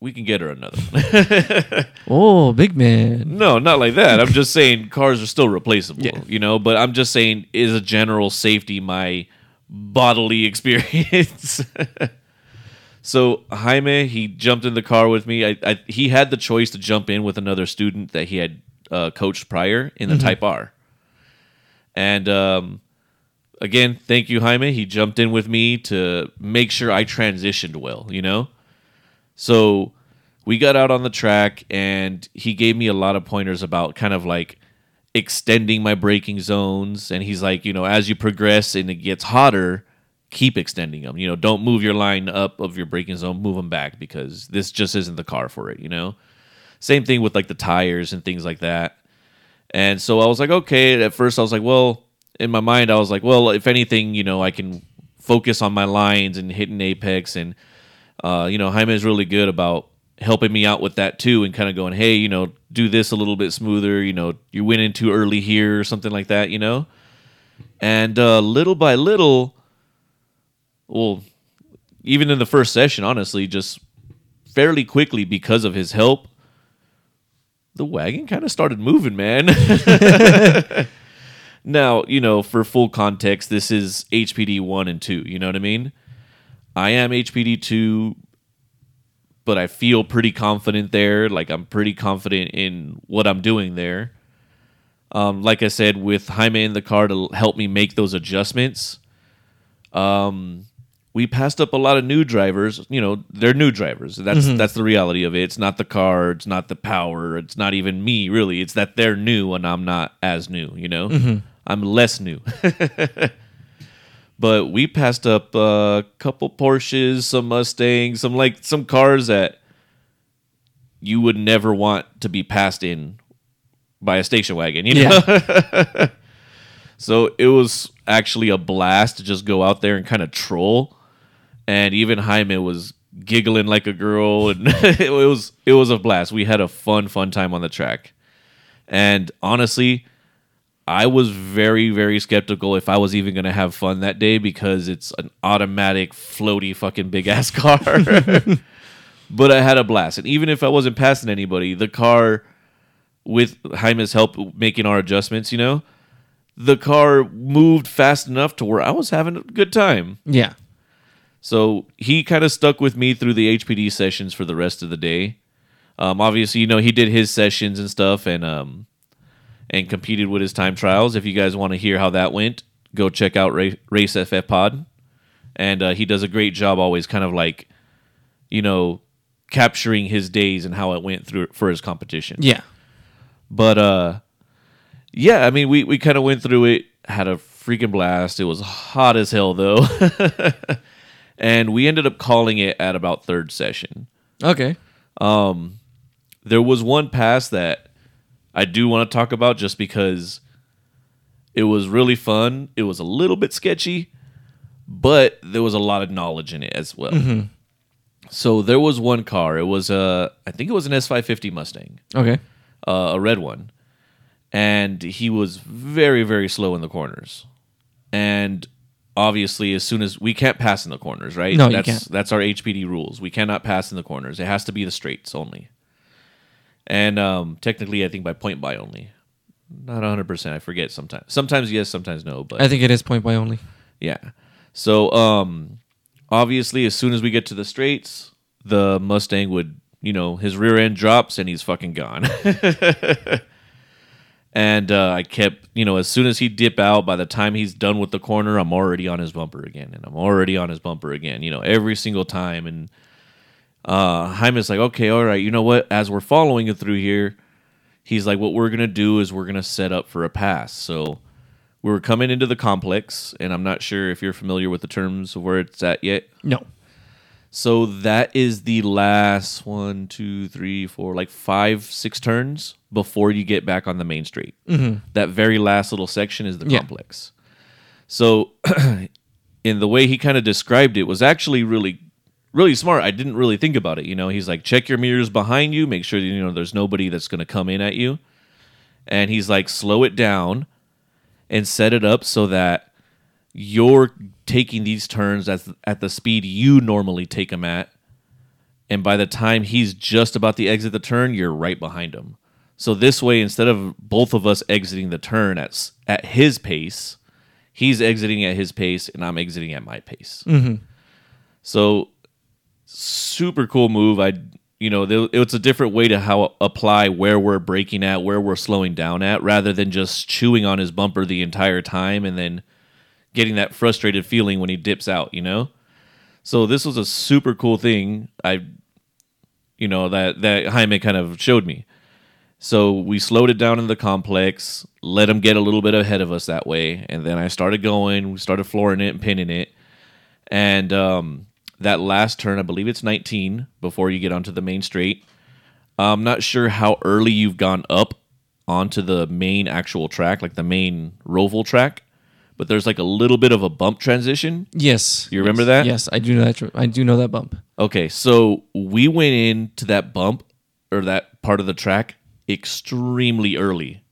We can get her another one. Oh, big man. No, not like that. I'm just saying cars are still replaceable, yeah. You know? But I'm just saying is a general safety my bodily experience? So Jaime, he jumped in the car with me. I, I, he had the choice to jump in with another student that he had uh, coached prior in the mm-hmm. Type R. And um, again, thank you, Jaime. He jumped in with me to make sure I transitioned well, you know? So we got out on the track, and he gave me a lot of pointers about kind of like extending my braking zones. And he's like, you know, as you progress and it gets hotter, keep extending them, you know, don't move your line up of your braking zone, move them back because this just isn't the car for it, you know? Same thing with like the tires and things like that. And so I was like, okay, at first I was like, well, in my mind, I was like, well, if anything, you know, I can focus on my lines and hitting apex. And, uh, you know, Jaime is really good about helping me out with that too, and kind of going, hey, you know, do this a little bit smoother. You know, you went in too early here or something like that, you know? And uh, little by little, well, even in the first session, honestly, just fairly quickly because of his help, the wagon kind of started moving, man. Now, you know, for full context, this is H P D one and two, you know what I mean? I am H P D two, but I feel pretty confident there. Like, I'm pretty confident in what I'm doing there. Um, like I said, with Jaime in the car to help me make those adjustments, um, we passed up a lot of new drivers. You know, they're new drivers. That's mm-hmm. that's the reality of it. It's not the car. It's not the power. It's not even me, really. It's that they're new and I'm not as new, you know? Mm-hmm. I'm less new. But we passed up a couple Porsches, some Mustangs, some like some cars that you would never want to be passed in by a station wagon, you know? Yeah. So it was actually a blast to just go out there and kind of troll. And even Jaime was giggling like a girl. And it was it was a blast. We had a fun, fun time on the track. And honestly, I was very, very skeptical if I was even going to have fun that day, because it's an automatic, floaty, fucking big-ass car. But I had a blast. And even if I wasn't passing anybody, the car, with Jaime's help making our adjustments, you know, the car moved fast enough to where I was having a good time. Yeah. So he kind of stuck with me through the H P D sessions for the rest of the day. Um, obviously, you know, he did his sessions and stuff, and um, and competed with his time trials. If you guys want to hear how that went, go check out Ra- Race F F Pod. And uh, he does a great job always kind of like, you know, capturing his days and how it went through for his competition. Yeah. But, uh, yeah, I mean, we, we kind of went through it, had a freaking blast. It was hot as hell, though. And we ended up calling it at about third session. Okay. Um, there was one pass that I do want to talk about just because it was really fun. It was a little bit sketchy, but there was a lot of knowledge in it as well. Mm-hmm. So there was one car. It was, a, I think it was an S five fifty Mustang. Okay. Uh, a red one, and he was very, very slow in the corners. And obviously, as soon as we can't pass in the corners, right? No, that's, you can't. That's our H P D rules. We cannot pass in the corners. It has to be the straights only. And um, technically, I think by point by only, not one hundred percent. I forget sometimes. Sometimes yes, sometimes no. But I think it is point by only. Yeah. So um, obviously, as soon as we get to the straights, the Mustang would, you know, his rear end drops and he's fucking gone. And uh, I kept, you know, as soon as he dip out, by the time he's done with the corner, I'm already on his bumper again. And I'm already on his bumper again, you know, every single time. And uh, Jaime's like, okay, all right, you know what? As we're following it through here, he's like, what we're going to do is we're going to set up for a pass. So we were coming into the complex, and I'm not sure if you're familiar with the terms of where it's at yet. No. So that is the last one, two, three, four, like five, six turns before you get back on the main street. Mm-hmm. That very last little section is the yeah. complex. So in the way he kind of described it was actually really, really smart. I didn't really think about it. You know, he's like, check your mirrors behind you. Make sure, you know, there's nobody that's going to come in at you. And he's like, slow it down and set it up so that you're taking these turns at the, at the speed you normally take them at, and by the time he's just about to exit the turn, you're right behind him. So this way, instead of both of us exiting the turn at at his pace, he's exiting at his pace, and I'm exiting at my pace. Mm-hmm. So super cool move. I you know there, it's a different way to how apply where we're braking at, where we're slowing down at, rather than just chewing on his bumper the entire time and then getting that frustrated feeling when he dips out, you know? So this was a super cool thing I, you know, that, that Jaime kind of showed me. So we slowed it down in the complex, let him get a little bit ahead of us that way, and then I started going, we started flooring it and pinning it. And um, that last turn, I believe it's nineteen, before you get onto the main straight. I'm not sure how early you've gone up onto the main actual track, like the main Roval track. but there's like a little bit of a bump transition. Yes. You remember yes. that? Yes, I do know that. I do know that bump. Okay, so we went into that bump or that part of the track extremely early.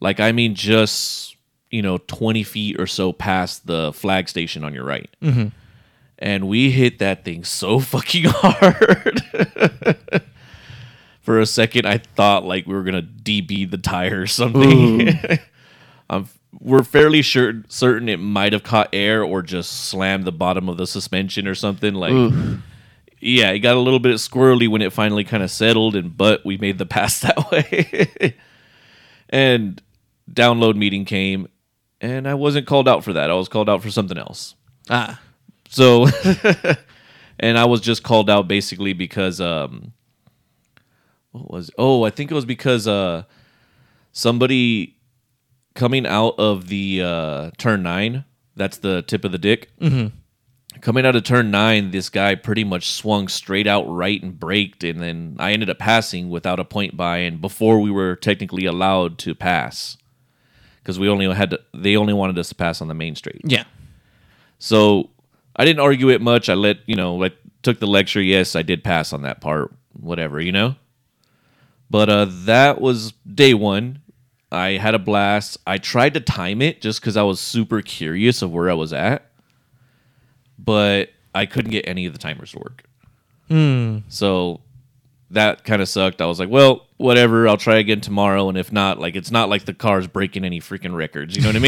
Like, I mean, just, you know, twenty feet or so past the flag station on your right. Mm-hmm. And we hit that thing so fucking hard. For a second, I thought like we were going to D B the tire or something. I'm, we're fairly sure, certain it might have caught air or just slammed the bottom of the suspension or something. Like, Ooh. yeah, it got a little bit squirrely when it finally kind of settled, and but we made the pass that way. And download meeting came, and I wasn't called out for that. I was called out for something else. Ah. So, and I was just called out basically because... um. What was it? Oh, I think it was because uh, somebody coming out of the uh, turn nine, that's the tip of the dick. Mm-hmm. Coming out of turn nine, this guy pretty much swung straight out right and braked, and then I ended up passing without a point by, and before we were technically allowed to pass, because we only had to, they only wanted us to pass on the main straight. Yeah. So I didn't argue it much. I let you know, like took the lecture. Yes, I did pass on that part. Whatever, you know. But uh, that was day one. I had a blast. I tried to time it just because I was super curious of where I was at. But I couldn't get any of the timers to work. Mm. So that kind of sucked. I was like, well, whatever. I'll try again tomorrow. And if not, like it's not like the car's breaking any freaking records. You know what I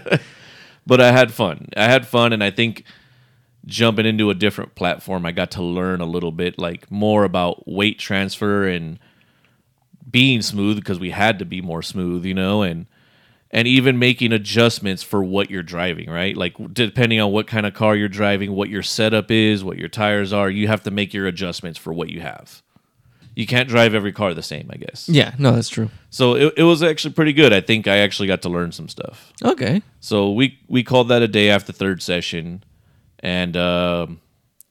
mean? But I had fun. I had fun. And I think... jumping into a different platform, I got to learn a little bit like more about weight transfer and being smooth, because we had to be more smooth, you know, and and even making adjustments for what you're driving, right? Like depending on what kind of car you're driving, what your setup is, what your tires are, you have to make your adjustments for what you have. You can't drive every car the same, I guess. Yeah, no, that's true. So it it was actually pretty good. I think I actually got to learn some stuff. Okay. So we we called that a day after third session. And uh,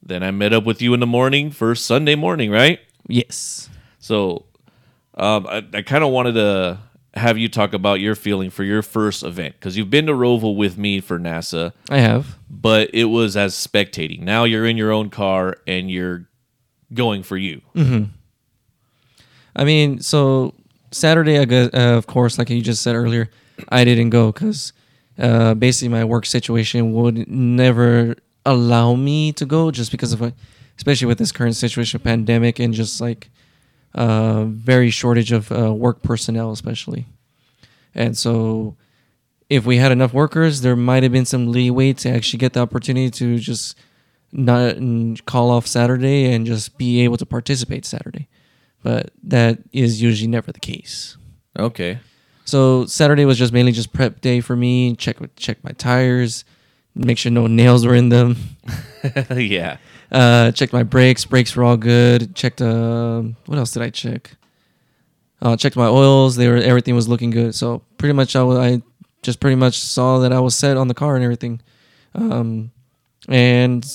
then I met up with you in the morning for Sunday morning, right? Yes. So um, I, I kind of wanted to have you talk about your feeling for your first event, because you've been to Roval with me for NASA. I have. But it was as spectating. Now you're in your own car and you're going for you. Mm-hmm. I mean, so Saturday, I guess, uh, of course, like you just said earlier, I didn't go because uh, basically my work situation would never... allow me to go, just because of, especially with this current situation, pandemic, and just like uh very shortage of uh, work personnel, especially. And so if we had enough workers, there might have been some leeway to actually get the opportunity to just not call off Saturday and just be able to participate Saturday. But that is usually never the case. Okay. So Saturday was just mainly just prep day for me, check check my tires, make sure no nails were in them. Yeah. Uh, checked my brakes. Brakes were all good. Checked. Uh, what else did I check? Uh, checked my oils. They were. Everything was looking good. So pretty much, I, w- I just pretty much saw that I was set on the car and everything. Um, and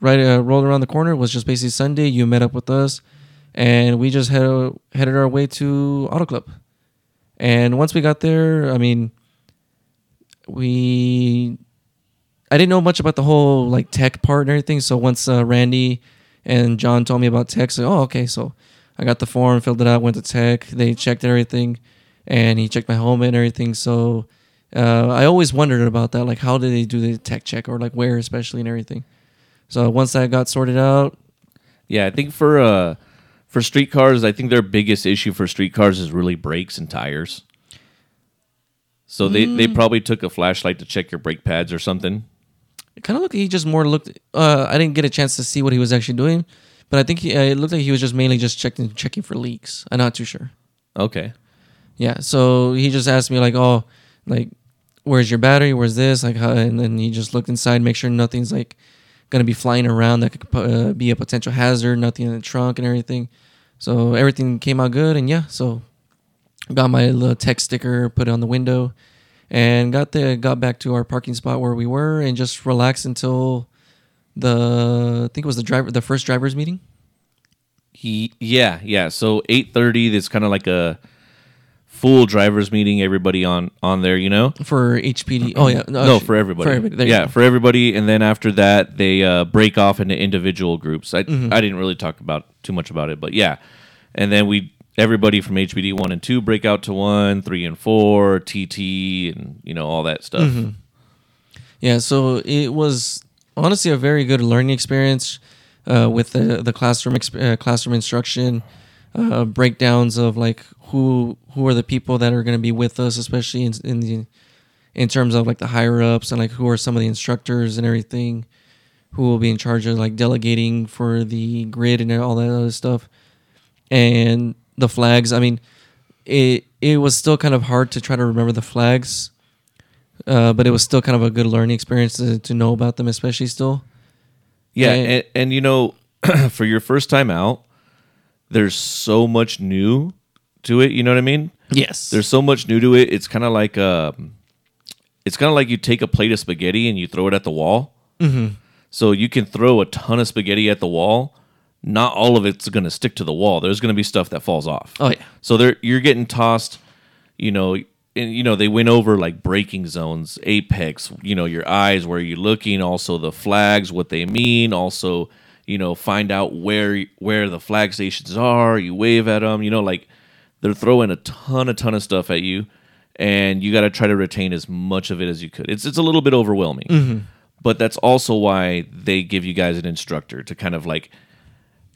right, uh, rolled around the corner was just basically Sunday. You met up with us, and we just head, headed our way to Auto Club. And once we got there, I mean, we. I didn't know much about the whole like tech part and everything. So once uh, Randy and John told me about tech, so oh okay. So I got the form, filled it out, went to tech. They checked everything, and he checked my helmet and everything. So uh, I always wondered about that, like how did they do the tech check, or like where especially and everything. So once that got sorted out, yeah, I think for uh, for street cars, I think their biggest issue for street cars is really brakes and tires. So they mm. they probably took a flashlight to check your brake pads or something. It kind of looked, he just more looked, uh, I didn't get a chance to see what he was actually doing, but I think he, uh, it looked like he was just mainly just checking checking for leaks. I'm not too sure. Okay. Yeah, so he just asked me like, oh, like, where's your battery? Where's this? Like, how, and then he just looked inside, make sure nothing's like going to be flying around that could uh, be a potential hazard, nothing in the trunk and everything. So everything came out good, and yeah, so got my little tech sticker, put it on the window. And got the got back to our parking spot where we were, and just relaxed until the I think it was the driver the first driver's meeting. He yeah yeah so eight thirty. That's kind of like a full driver's meeting, everybody on, on there, you know? For H P D. Oh, yeah. No, no for everybody. For everybody. Yeah, for everybody. And then after that, they uh, break off into individual groups. I mm-hmm. I didn't really talk about too much about it, but yeah. And then we everybody from H P D one and two break out to one, three and four, T T, and, you know, all that stuff. Mm-hmm. Yeah, so it was honestly a very good learning experience uh, with the, the classroom exp- uh, classroom instruction. Uh, breakdowns of like who who are the people that are going to be with us, especially in in, the, in terms of like the higher ups and like who are some of the instructors and everything, who will be in charge of like delegating for the grid and all that other stuff, and the flags. I mean, it it was still kind of hard to try to remember the flags, uh, but it was still kind of a good learning experience to, to know about them, especially still. Yeah, and, and, and you know, for your first time out. There's so much new to it, you know what I mean? Yes. There's so much new to it. It's kind of like a, it's kind of like you take a plate of spaghetti and you throw it at the wall. Mm-hmm. So you can throw a ton of spaghetti at the wall. Not all of it's going to stick to the wall. There's going to be stuff that falls off. Oh yeah. So there, you're getting tossed. You know, and you know they went over like braking zones, apex. You know, your eyes, where you're looking. Also the flags, what they mean. Also. You know, find out where where the flag stations are. You wave at them. You know, like they're throwing a ton, a ton of stuff at you, and you got to try to retain as much of it as you could. It's it's a little bit overwhelming, mm-hmm. but that's also why they give you guys an instructor to kind of like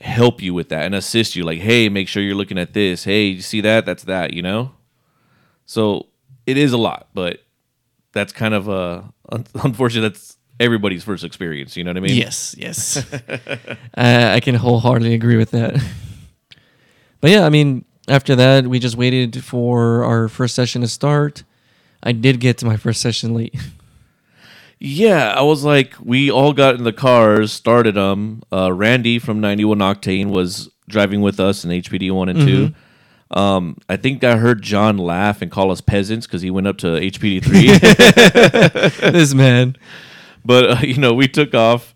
help you with that and assist you. Like, hey, make sure you're looking at this. Hey, you see that? That's that. You know, so it is a lot, but that's kind of a unfortunately that's. Everybody's first experience, you know what I mean? Yes, yes. uh, I can wholeheartedly agree with that. But yeah, I mean, after that, we just waited for our first session to start. I did get to my first session late. Yeah, I was like, we all got in the cars, started them. Uh, Randy from ninety-one Octane was driving with us in H P D one and two. Um, I think I heard John laugh and call us peasants because he went up to H P D three. This man... But, uh, you know, we took off.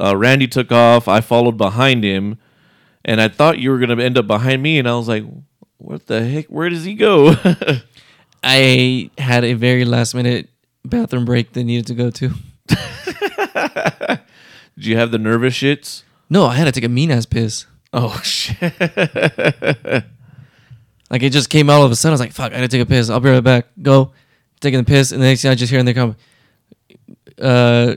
Uh, Randy took off. I followed behind him. And I thought you were going to end up behind me. And I was like, what the heck? Where does he go? I had a very last-minute bathroom break that needed to go to. Did you have the nervous shits? No, I had to take a mean-ass piss. Oh, shit. Like, it just came out all of a sudden. I was like, fuck, I got to take a piss. I'll be right back. Go. Taking the piss. And the next thing I just hear in the comment. Uh,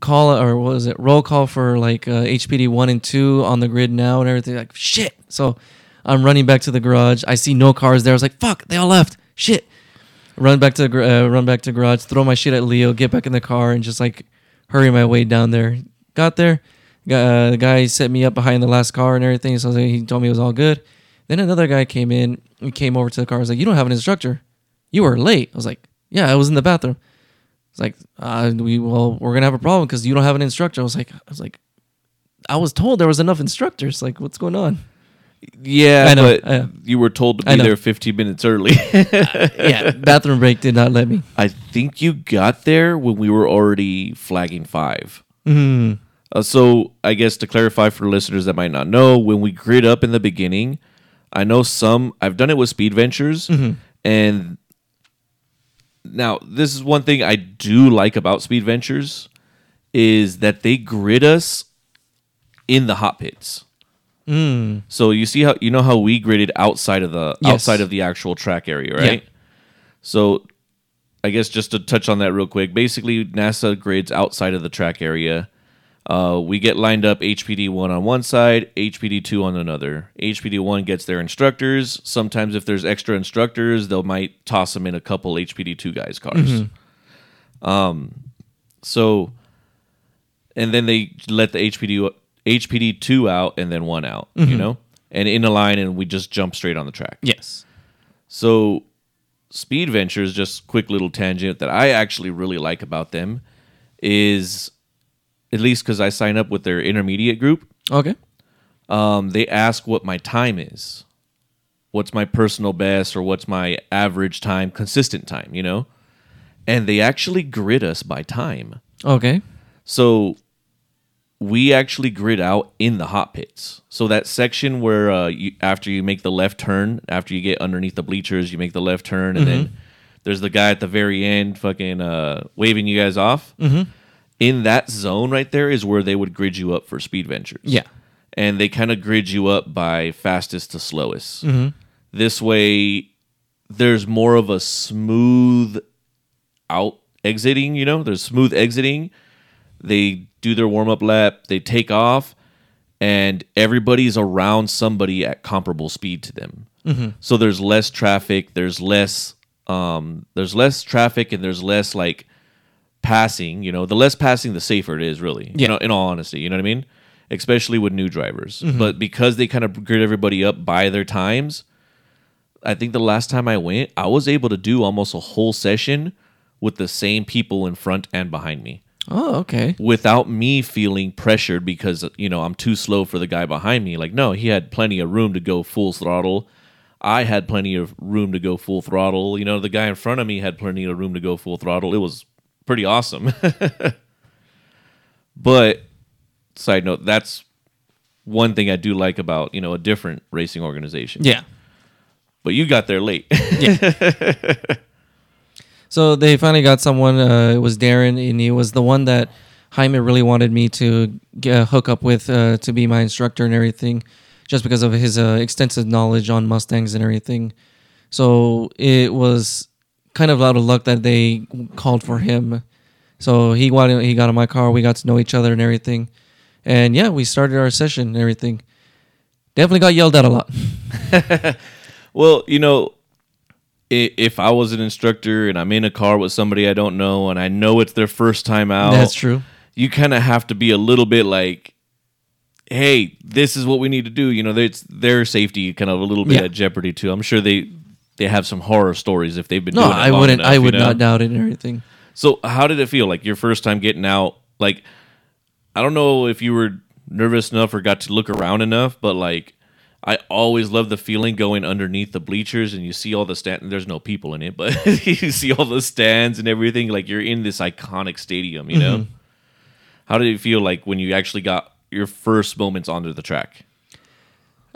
call or what was it? Roll call for like uh, H P D one and two on the grid now and everything. Like shit. So I'm running back to the garage. I see no cars there. I was like, fuck, they all left. Shit. Run back to the uh, run back to the garage. Throw my shit at Leo. Get back in the car and just like hurry my way down there. Got there. Uh, the guy set me up behind the last car and everything. So he told me it was all good. Then another guy came in and came over to the car. I was like, you don't have an instructor. You were late. I was like, yeah, I was in the bathroom. Like uh, we well we're gonna have a problem because you don't have an instructor. I was like I was like I was told there was enough instructors. Like what's going on? Yeah, I know, but I know. You were told to be there fifteen minutes early. uh, yeah, bathroom break did not let me. I think you got there when we were already flagging five. Mm-hmm. Uh, so I guess to clarify for listeners that might not know, when we grid up in the beginning, I know some I've done it with Speed Ventures mm-hmm. and. Now, this is one thing I do like about Speed Ventures is that they grid us in the hot pits. Mm. So you see how you know how we gridded outside of the yes. outside of the actual track area, right? Yeah. So I guess just to touch on that real quick, basically NASA grids outside of the track area. Uh, we get lined up H P D one on one side, H P D two on another. H P D one gets their instructors. Sometimes if there's extra instructors, they might toss them in a couple H P D two guys' cars. Mm-hmm. Um, so, and then they let the H P D H P D two out and then one out, mm-hmm. you know, and in a line, and we just jump straight on the track. Yes. So, Speed Ventures, just quick little tangent that I actually really like about them is. At least because I sign up with their intermediate group. Okay. Um, they ask what my time is. What's my personal best or what's my average time, consistent time, you know? And they actually grid us by time. Okay. So we actually grid out in the hot pits. So that section where uh, you, after you make the left turn, after you get underneath the bleachers, you make the left turn, and mm-hmm. then there's the guy at the very end fucking uh, waving you guys off. Mm-hmm. In that zone right there is where they would grid you up for Speed Ventures. Yeah. And they kind of grid you up by fastest to slowest. Mm-hmm. This way, there's more of a smooth out exiting, you know? There's smooth exiting. They do their warm-up lap. They take off. And everybody's around somebody at comparable speed to them. Mm-hmm. So there's less traffic. There's less, um, there's less traffic and there's less, like, passing. You know, the less passing, the safer it is, really. Yeah. You know, in all honesty, you know what I mean? Especially with new drivers. Mm-hmm. But because they kind of grid everybody up by their times, I think the last time I went, I was able to do almost a whole session with the same people in front and behind me. Oh, okay. Without me feeling pressured because, you know, I'm too slow for the guy behind me. Like, no, he had plenty of room to go full throttle. I had plenty of room to go full throttle. You know, the guy in front of me had plenty of room to go full throttle. It was pretty awesome. But, side note, that's one thing I do like about, you know, a different racing organization. Yeah. But you got there late. Yeah. So they finally got someone. Uh, it was Darren, and he was the one that Jaime really wanted me to uh, hook up with uh, to be my instructor and everything, just because of his uh, extensive knowledge on Mustangs and everything. So it was kind of out of luck that they called for him. So he wanted, he got in my car. We got to know each other and everything. And yeah, we started our session and everything. Definitely got yelled at a lot. Well, you know, if I was an instructor and I'm in a car with somebody I don't know and I know it's their first time out. That's true. You kind of have to be a little bit like, hey, this is what we need to do. You know, it's their safety kind of a little bit yeah. at jeopardy too. I'm sure they, they have some horror stories if they've been no, doing it I long wouldn't, enough, I would you know? Not doubt it and everything. So how did it feel? Like your first time getting out? Like, I don't know if you were nervous enough or got to look around enough, but like, I always love the feeling going underneath the bleachers and you see all the stands. There's no people in it, but you see all the stands and everything. Like you're in this iconic stadium, you know? Mm-hmm. How did it feel like when you actually got your first moments onto the track?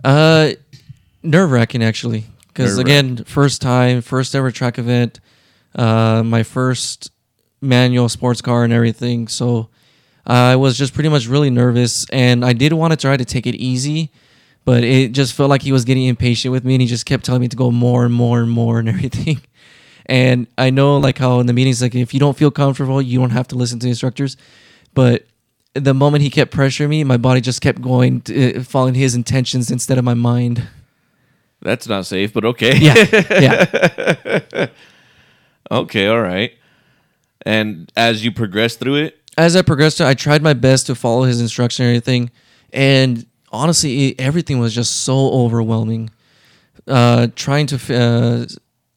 Uh, nerve-wracking, actually. Because, again, first time, first ever track event, uh, my first manual sports car and everything. So I was just pretty much really nervous, and I did want to try to take it easy. But it just felt like he was getting impatient with me, and he just kept telling me to go more and more and more and everything. And I know, like, how in the meetings, like, if you don't feel comfortable, you don't have to listen to instructors. But the moment he kept pressuring me, my body just kept going, to, following his intentions instead of my mind. That's not safe, but okay. Yeah, yeah. Okay, all right. And as you progressed through it? As I progressed through it, I tried my best to follow his instruction and everything, and honestly, everything was just so overwhelming. Uh, trying to uh,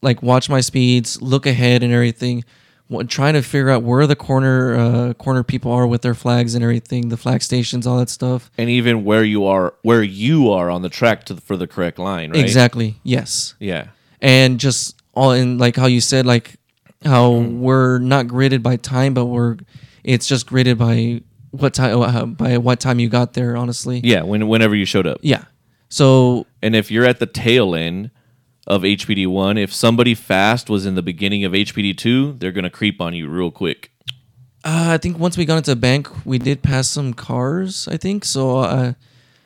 like watch my speeds, look ahead, and everything. W- trying to figure out where the corner uh, corner people are with their flags and everything, the flag stations, all that stuff, and even where you are, where you are on the track to the, for the correct line, right? Exactly. Yes. Yeah. And just all in like how you said, like how mm. we're not gridded by time, but we're it's just gridded by. What time? By what time you got there? Honestly, yeah. When whenever you showed up, yeah. So, and if you're at the tail end of H P D one, if somebody fast was in the beginning of H P D two, they're gonna creep on you real quick. Uh, I think once we got into the bank, we did pass some cars. I think so. Uh,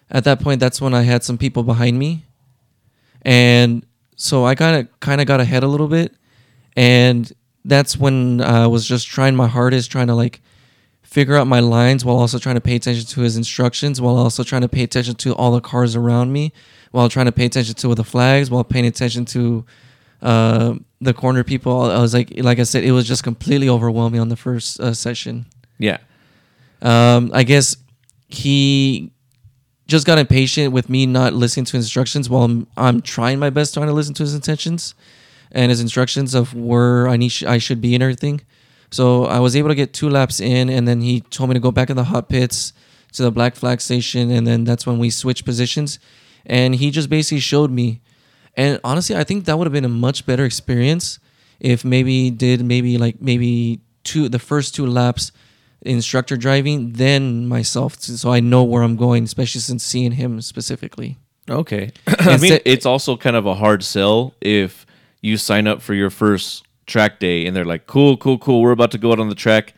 at that point, that's when I had some people behind me, and so I kind of kind of got ahead a little bit, and that's when I was just trying my hardest, trying to like. Figure out my lines while also trying to pay attention to his instructions, while also trying to pay attention to all the cars around me, while trying to pay attention to the flags, while paying attention to uh, the corner people. I was like, like I said, it was just completely overwhelming on the first uh, session. Yeah. Um, I guess he just got impatient with me not listening to instructions while I'm, I'm trying my best trying to listen to his intentions and his instructions of where I need sh- I should be and everything. So I was able to get two laps in, and then he told me to go back in the hot pits to the black flag station, and then that's when we switched positions. And he just basically showed me. And honestly, I think that would have been a much better experience if maybe did maybe like maybe two the first two laps instructor driving than myself, so I know where I'm going, especially since seeing him specifically. Okay. I mean, it's also kind of a hard sell if you sign up for your first track day and they're like, cool, cool, cool, we're about to go out on the track.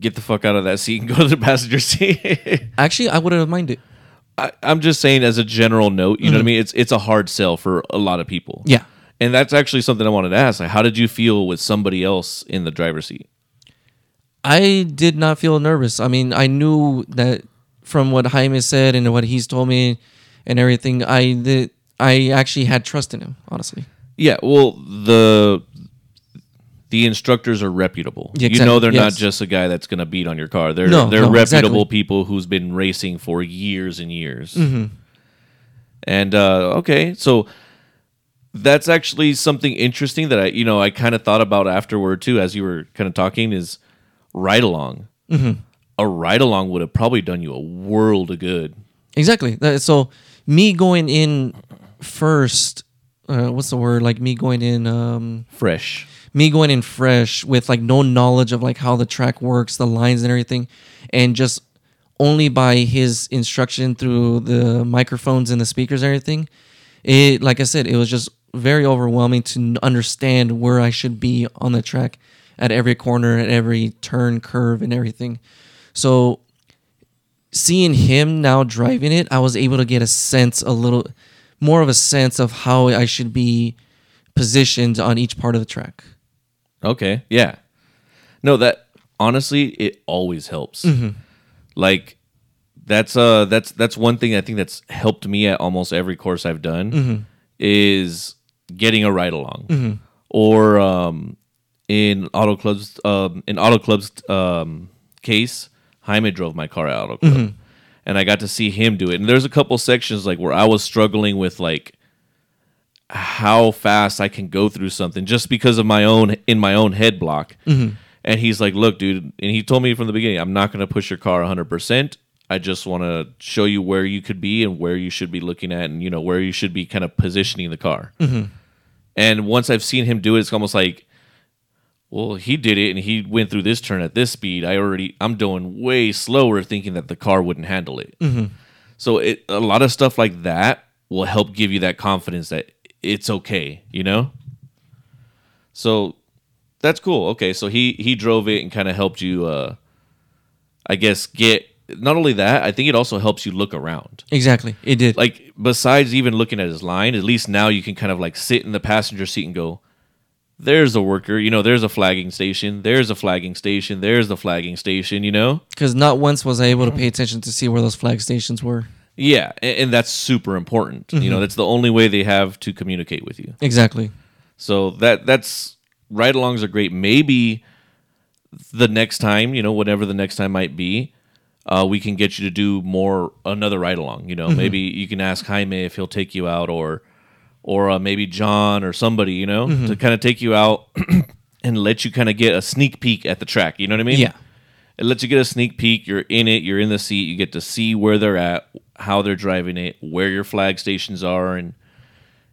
Get the fuck out of that seat and go to the passenger seat. Actually, I wouldn't have minded. I, I'm just saying as a general note, you mm-hmm. know what I mean? It's it's a hard sell for a lot of people. Yeah. And that's actually something I wanted to ask. Like, how did you feel with somebody else in the driver's seat? I did not feel nervous. I mean, I knew that from what Jaime said and what he's told me and everything, I did, I actually had trust in him, honestly. Yeah, well, the the instructors are reputable. Yeah, exactly. You know, they're yes. not just a guy that's going to beat on your car. They're no, they're no, reputable exactly. people who's been racing for years and years. Mm-hmm. And uh, okay, so that's actually something interesting that I, you know, I kind of thought about afterward too, as you were kind of talking, is ride along. Mm-hmm. A ride along would have probably done you a world of good. Exactly. So me going in first, uh, what's the word? Like me going in um, fresh. Me going in fresh with like no knowledge of like how the track works, the lines and everything, and just only by his instruction through the microphones and the speakers and everything. It, like I said, it was just very overwhelming to understand where I should be on the track, at every corner, at every turn, curve, and everything. So seeing him now driving it, I was able to get a sense, a little more of a sense of how I should be positioned on each part of the track. Okay, yeah. No, that, honestly, it always helps. Mm-hmm. Like, that's uh, that's that's one thing I think that's helped me at almost every course I've done mm-hmm. is getting a ride-along. Mm-hmm. Or... um. In Auto Club's um, in Auto Club's um, case, Jaime drove my car at Auto Club, mm-hmm. and I got to see him do it. And there's a couple sections like where I was struggling with like how fast I can go through something just because of my own in my own head block. Mm-hmm. And he's like, "Look, dude," and he told me from the beginning, "I'm not going to push your car one hundred percent. I just want to show you where you could be and where you should be looking at, and you know where you should be kind of positioning the car." Mm-hmm. And once I've seen him do it, it's almost like, well, he did it, and he went through this turn at this speed. I already, I'm doing way slower, thinking that the car wouldn't handle it. Mm-hmm. So, it, a lot of stuff like that will help give you that confidence that it's okay, you know. So, that's cool. Okay, so he he drove it and kind of helped you. Uh, I guess get not only that, I think it also helps you look around. Exactly, it did. Like besides even looking at his line, at least now you can kind of like sit in the passenger seat and go, there's a worker, you know, there's a flagging station, there's a flagging station, there's the flagging station, you know? Because not once was I able to pay attention to see where those flag stations were. Yeah, and, and that's super important. Mm-hmm. You know, that's the only way they have to communicate with you. Exactly. So that that's, ride-alongs are great. Maybe the next time, you know, whatever the next time might be, uh, we can get you to do more, another ride-along, you know? Mm-hmm. Maybe you can ask Jaime if he'll take you out, or... or uh, maybe John or somebody, you know, mm-hmm. to kind of take you out and let you kind of get a sneak peek at the track. You know what I mean? Yeah. It lets you get a sneak peek. You're in it. You're in the seat. You get to see where they're at, how they're driving it, where your flag stations are. And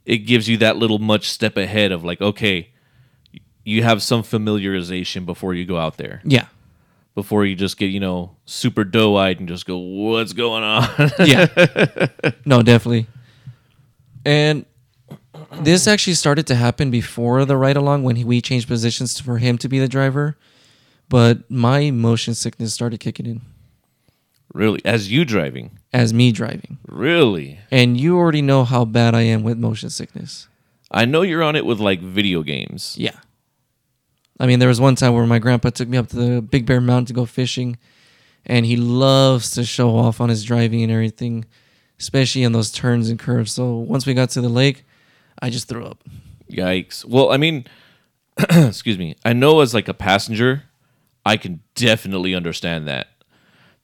it gives you that little much step ahead of like, okay, you have some familiarization before you go out there. Yeah. Before you just get, you know, super doe-eyed and just go, what's going on? Yeah. No, definitely. And... this actually started to happen before the ride-along when he, we changed positions for him to be the driver, but my motion sickness started kicking in. Really? As you driving? As me driving. Really? And you already know how bad I am with motion sickness. I know you're on it with, like, video games. Yeah. I mean, there was one time where my grandpa took me up to the Big Bear Mountain to go fishing, and he loves to show off on his driving and everything, especially in those turns and curves. So once we got to the lake... I just threw up. Yikes. Well, I mean, excuse me. I know as like a passenger, I can definitely understand that.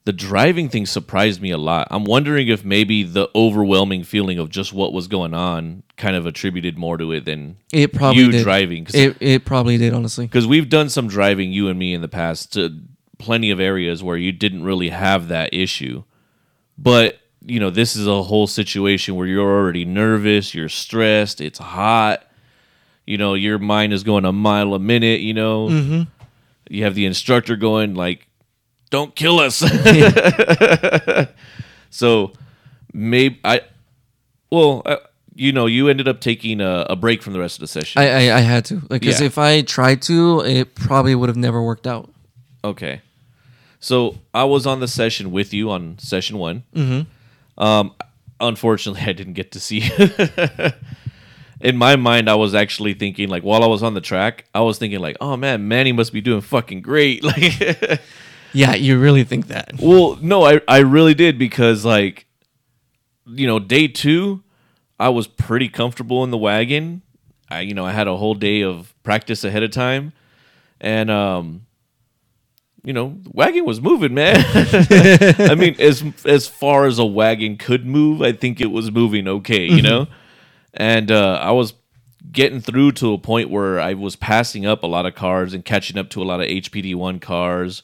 The driving thing surprised me a lot. I'm wondering if maybe the overwhelming feeling of just what was going on kind of attributed more to it than it probably you did. Driving. It, it probably did, honestly. Because we've done some driving, you and me, in the past to plenty of areas where you didn't really have that issue. But... you know, this is a whole situation where you're already nervous, you're stressed, it's hot, you know, your mind is going a mile a minute, you know, mm-hmm. You have the instructor going like, "Don't kill us." So maybe I. Well, I, you know, you ended up taking a, a break from the rest of the session. I I, I had to, like, because yeah. if I tried to, it probably would have never worked out. Okay, so I was on the session with you on session one. Mm-hmm. Um, unfortunately, I didn't get to see. In my mind, I was actually thinking, like, while I was on the track, I was thinking, like, oh, man, Manny must be doing fucking great. Like, yeah, you really think that? Well, no, I, I really did because, like, you know, day two, I was pretty comfortable in the wagon. I, you know, I had a whole day of practice ahead of time. And, um, you know, the wagon was moving, man. I mean, as as far as a wagon could move, I think it was moving okay, you know? And uh, I was getting through to a point where I was passing up a lot of cars and catching up to a lot of H P D one cars.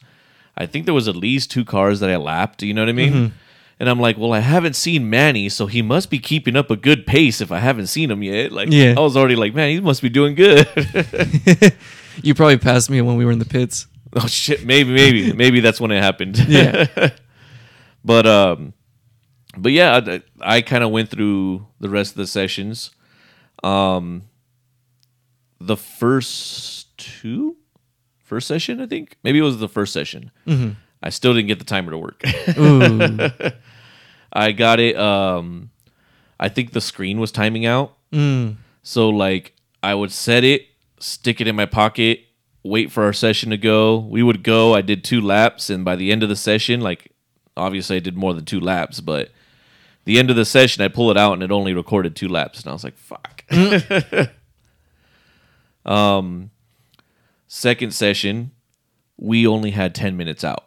I think there was at least two cars that I lapped, you know what I mean? Mm-hmm. And I'm like, well, I haven't seen Manny, so he must be keeping up a good pace if I haven't seen him yet. Like, yeah. I was already like, man, he must be doing good. You probably passed me when we were in the pits. Oh, shit, maybe, maybe. Maybe that's when it happened. Yeah. But, um... But yeah, I, I kind of went through the rest of the sessions. Um, the first two, first session, I think. Maybe it was the first session. Mm-hmm. I still didn't get the timer to work. Ooh. I got it. Um, I think the screen was timing out. Mm. So, like, I would set it, stick it in my pocket, wait for our session to go. We would go. I did two laps, and by the end of the session, like, obviously I did more than two laps, but... the end of the session, I pull it out, and it only recorded two laps. And I was like, fuck. um, second session, we only had ten minutes out.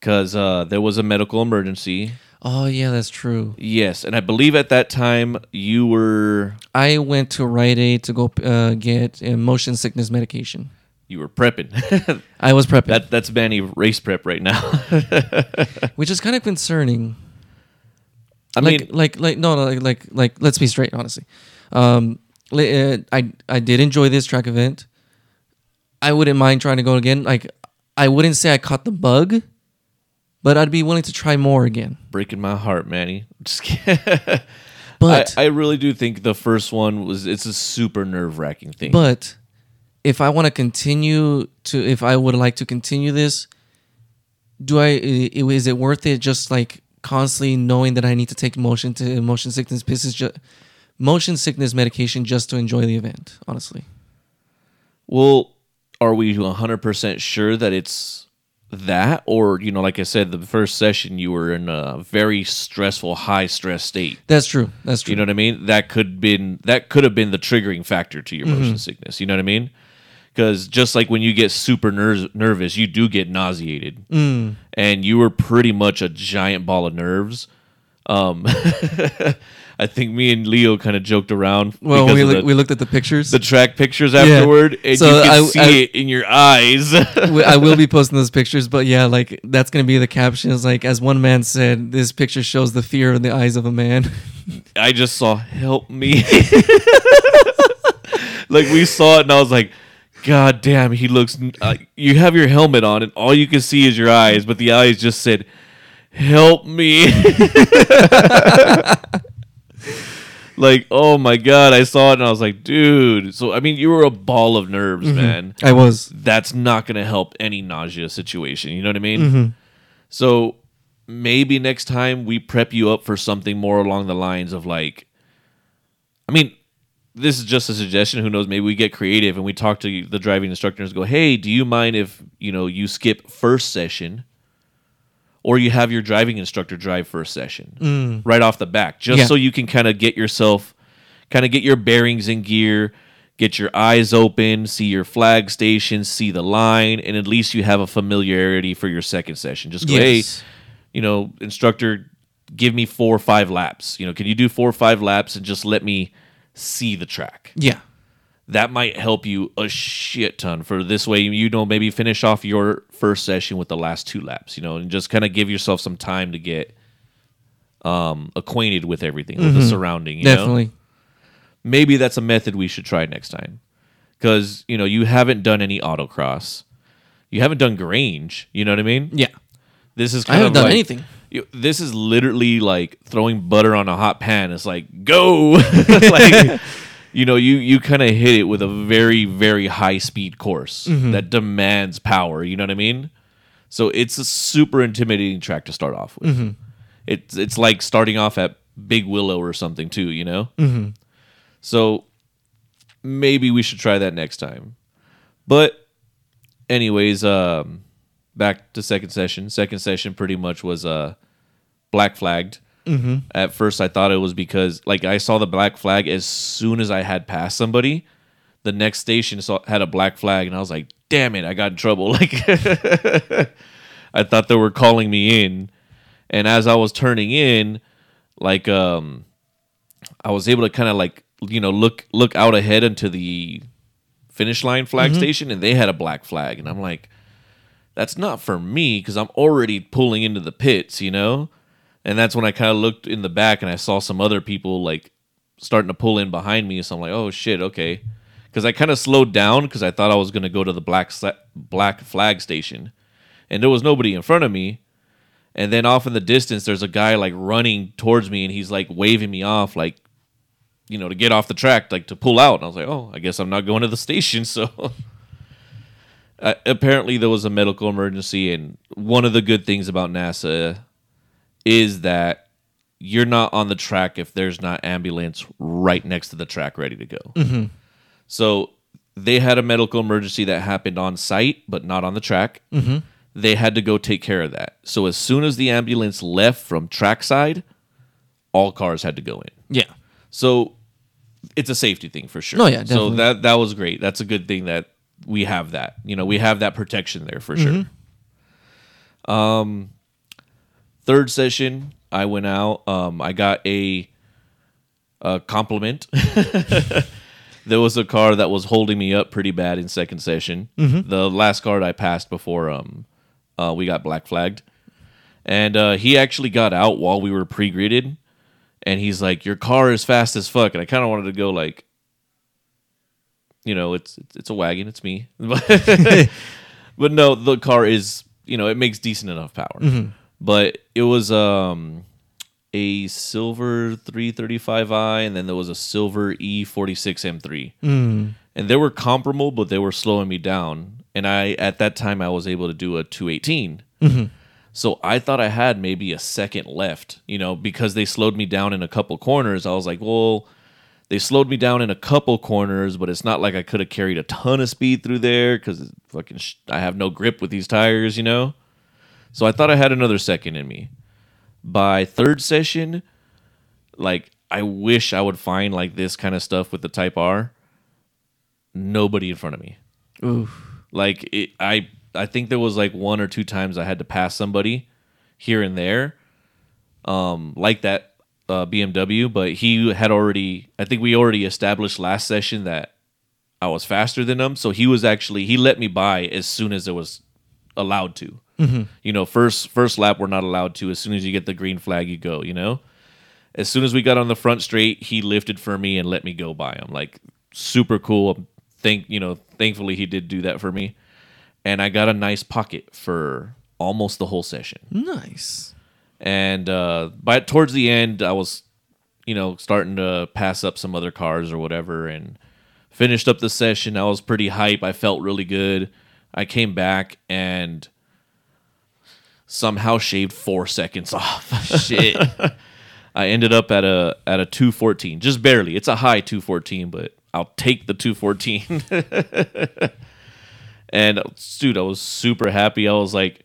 Because uh, there was a medical emergency. Oh, yeah, that's true. Yes, and I believe at that time, you were... I went to Rite Aid to go uh, get uh, motion sickness medication. You were prepping. I was prepping. That, that's Manny race prep right now. Which is kind of concerning. I mean, like, like, like, no, no, like, like, like, let's be straight, honestly. Um, I, I did enjoy this track event. I wouldn't mind trying to go again. Like, I wouldn't say I caught the bug, but I'd be willing to try more again. Breaking my heart, Manny. Just kidding. But I, I really do think the first one was. It's a super nerve wracking thing. But if I want to continue to, if I would like to continue this, do I? Is it worth it? Just like. Constantly knowing that I need to take motion to motion sickness pisses ju- motion sickness medication just to enjoy the event, honestly. Well, are we one hundred percent sure that it's that? Or, you know, like I said, the first session you were in a very stressful, high stress state. That's true. That's true. You know what I mean? That could been that could have been the triggering factor to your mm-hmm. motion sickness. You know what I mean? Because just like when you get super ner- nervous, you do get nauseated. Mm. And you were pretty much a giant ball of nerves. Um, I think me and Leo kind of joked around. Well, we, look, the, we looked at the pictures. The track pictures afterward. Yeah. And so you can I, see I, it in your eyes. I will be posting those pictures. But yeah, like that's going to be the caption. It's like, as one man said, this picture shows the fear in the eyes of a man. I just saw, help me. Like we saw it and I was like, God damn, he looks... Uh, you have your helmet on, and all you can see is your eyes, but the eyes just said, help me. Like, oh my God, I saw it, and I was like, dude. So, I mean, you were a ball of nerves, mm-hmm. man. I was. That's not going to help any nausea situation, you know what I mean? Mm-hmm. So, maybe next time we prep you up for something more along the lines of, like... I mean... This is just a suggestion. Who knows? Maybe we get creative and we talk to the driving instructors and go, hey, do you mind if, you know, you skip first session or you have your driving instructor drive first session mm. right off the back, just yeah. so you can kind of get yourself, kind of get your bearings in gear, get your eyes open, see your flag station, see the line, and at least you have a familiarity for your second session. Just go, yes. hey, you know, instructor, give me four or five laps. You know, can you do four or five laps and just let me... see the track. Yeah. That might help you a shit ton for this way. You know, maybe finish off your first session with the last two laps, you know, and just kind of give yourself some time to get um, acquainted with everything, mm-hmm. with the surrounding, you Definitely. know? Maybe that's a method we should try next time. because, you know, you haven't done any autocross. You haven't done Grange. You know what I mean? Yeah. This is kind I haven't of done like, anything. You, this is literally like throwing butter on a hot pan. It's like, go. Like, you know, you, you kind of hit it with a very, very high-speed course mm-hmm. that demands power. You know what I mean? So it's a super intimidating track to start off with. Mm-hmm. It's it's like starting off at Big Willow or something too, you know? Mm-hmm. So maybe we should try that next time. But anyways, um, back to second session. Second session pretty much was uh, black flagged. Mm-hmm. At first I thought it was because like I saw the black flag as soon as I had passed somebody. The next station saw, had a black flag and I was like, damn it, I got in trouble. Like I thought they were calling me in. And as I was turning in, like um, I was able to kind of like, you know, look look out ahead into the finish line flag mm-hmm. station, and they had a black flag. And I'm like, that's not for me because I'm already pulling into the pits, you know? And that's when I kind of looked in the back and I saw some other people like starting to pull in behind me. So I'm like, oh, shit, okay. Because I kind of slowed down because I thought I was going to go to the black sla- black flag station. And there was nobody in front of me. And then off in the distance, there's a guy like running towards me, and he's like waving me off, like, you know, to get off the track, like to pull out. And I was like, oh, I guess I'm not going to the station. So uh, apparently there was a medical emergency. And one of the good things about NASA is that you're not on the track if there's not ambulance right next to the track ready to go. Mm-hmm. So they had a medical emergency that happened on site, but not on the track. Mm-hmm. They had to go take care of that. So as soon as the ambulance left from trackside, all cars had to go in. Yeah. So it's a safety thing for sure. No, yeah, definitely. So that that was great. That's a good thing that we have that. You know, we have that protection there for mm-hmm. sure. Um, third session, I went out. Um, I got a, a compliment. There was a car that was holding me up pretty bad in second session. Mm-hmm. The last car I passed before um. Uh, we got black flagged, and uh, he actually got out while we were pre-gridded, and he's like, "Your car is fast as fuck," and I kind of wanted to go like, you know, it's it's a wagon, it's me, but no, the car is, you know, it makes decent enough power, mm-hmm. but it was um a silver three thirty-five i, and then there was a silver E forty-six M three, mm. and they were comparable, but they were slowing me down. And I, at that time, I was able to do a two eighteen. Mm-hmm. So I thought I had maybe a second left, you know, because they slowed me down in a couple corners. I was like, well, they slowed me down in a couple corners, but it's not like I could have carried a ton of speed through there because fucking sh- I have no grip with these tires, you know. So I thought I had another second in me. By third session, like, I wish I would find like this kind of stuff with the Type R. Nobody in front of me. Oof. Like, it, I I think there was, like, one or two times I had to pass somebody here and there, um, like that uh, B M W. But he had already, I think we already established last session that I was faster than him. So he was actually, he let me by as soon as it was allowed to. Mm-hmm. You know, first first lap, we're not allowed to. As soon as you get the green flag, you go, you know? As soon as we got on the front straight, he lifted for me and let me go by him. Like, super cool. Thank you know, thankfully he did do that for me, and I got a nice pocket for almost the whole session. Nice. And uh, by towards the end, I was, you know, starting to pass up some other cars or whatever, and finished up the session. I was pretty hype. I felt really good. I came back and somehow shaved four seconds off. Shit. I ended up at a at a two fourteen, just barely. It's a high two fourteen, but I'll take the two fourteen. And, dude, I was super happy. I was like,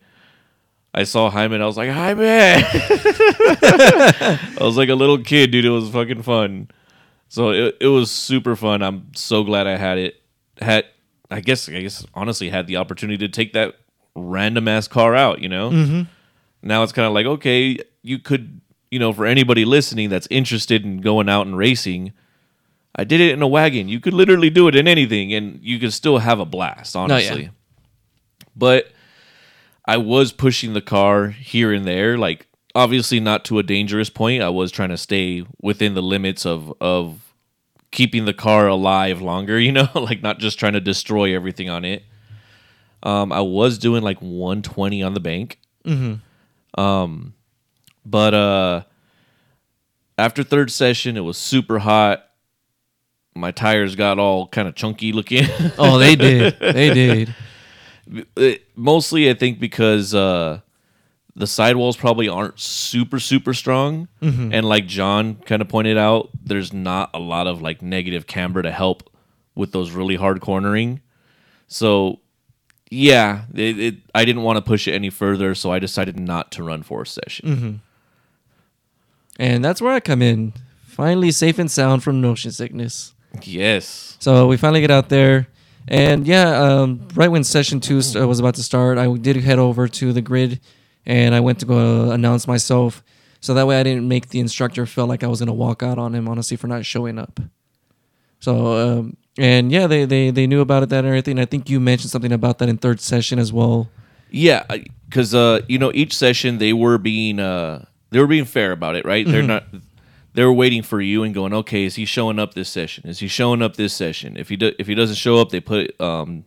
I saw Hyman. I was like, Hyman! I was like a little kid, dude. It was fucking fun. So it it was super fun. I'm so glad I had it. Had I guess, I guess honestly, had the opportunity to take that random-ass car out, you know? Mm-hmm. Now it's kind of like, okay, you could, you know, for anybody listening that's interested in going out and racing, I did it in a wagon. You could literally do it in anything, and you could still have a blast, honestly. No, yeah. But I was pushing the car here and there, like, obviously not to a dangerous point. I was trying to stay within the limits of, of keeping the car alive longer, you know, like not just trying to destroy everything on it. Um, I was doing like one twenty on the bank. Mm-hmm. Um, but uh, after third session, it was super hot. My tires got all kind of chunky looking. Oh, they did. They did. It, mostly, I think, because uh, the sidewalls probably aren't super, super strong. Mm-hmm. And like John kind of pointed out, there's not a lot of like negative camber to help with those really hard cornering. So, yeah, it, it, I didn't want to push it any further, so I decided not to run for a session. Mm-hmm. And that's where I come in. Finally safe and sound from motion sickness. Yes. So we finally get out there. And yeah, um, right when session two st- was about to start, I did head over to the grid and I went to go announce myself. So that way I didn't make the instructor feel like I was going to walk out on him, honestly, for not showing up. So, um, and yeah, they, they, they knew about it, that and everything. I think you mentioned something about that in third session as well. Yeah, because, uh, you know, each session they were being, uh, they were being fair about it, right? Mm-hmm. They're not... They were waiting for you and going, okay, is he showing up this session? Is he showing up this session? If he do, if he doesn't show up, they put um,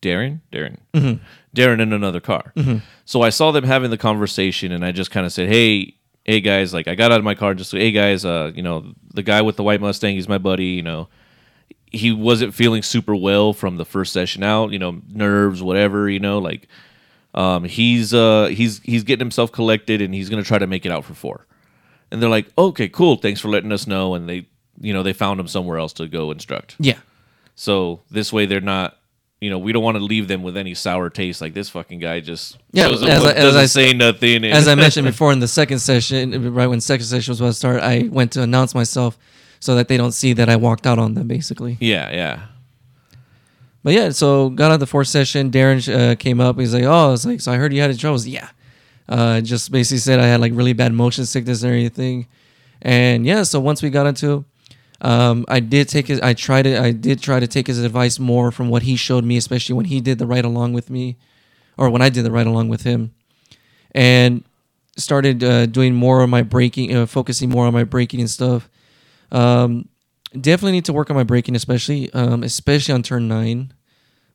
Darren, Darren, mm-hmm. Darren in another car. Mm-hmm. So I saw them having the conversation, and I just kind of said, hey, hey guys, like I got out of my car and just, hey guys, uh, you know, the guy with the white Mustang, he's my buddy. You know, he wasn't feeling super well from the first session out. You know, nerves, whatever. You know, like um, he's uh, he's he's getting himself collected, and he's gonna try to make it out for four. And they're like, okay, cool. Thanks for letting us know. And they, you know, they found them somewhere else to go instruct. Yeah. So this way they're not, you know, we don't want to leave them with any sour taste. Like this fucking guy just yeah, as I, what, as doesn't I, say nothing. As I mentioned before in the second session, right when second session was about to start, I went to announce myself so that they don't see that I walked out on them basically. Yeah, yeah. But yeah, so got out of the fourth session. Darren uh, came up. He's like, oh, I was like, so I heard you had troubles. Yeah. Uh, just basically said I had like really bad motion sickness and everything, and yeah. So once we got into, um, I did take his. I tried to. I did try to take his advice more from what he showed me, especially when he did the ride along with me, or when I did the ride along with him, and started uh, doing more on my braking, uh, focusing more on my braking and stuff. Um, definitely need to work on my braking, especially, um, especially on turn nine.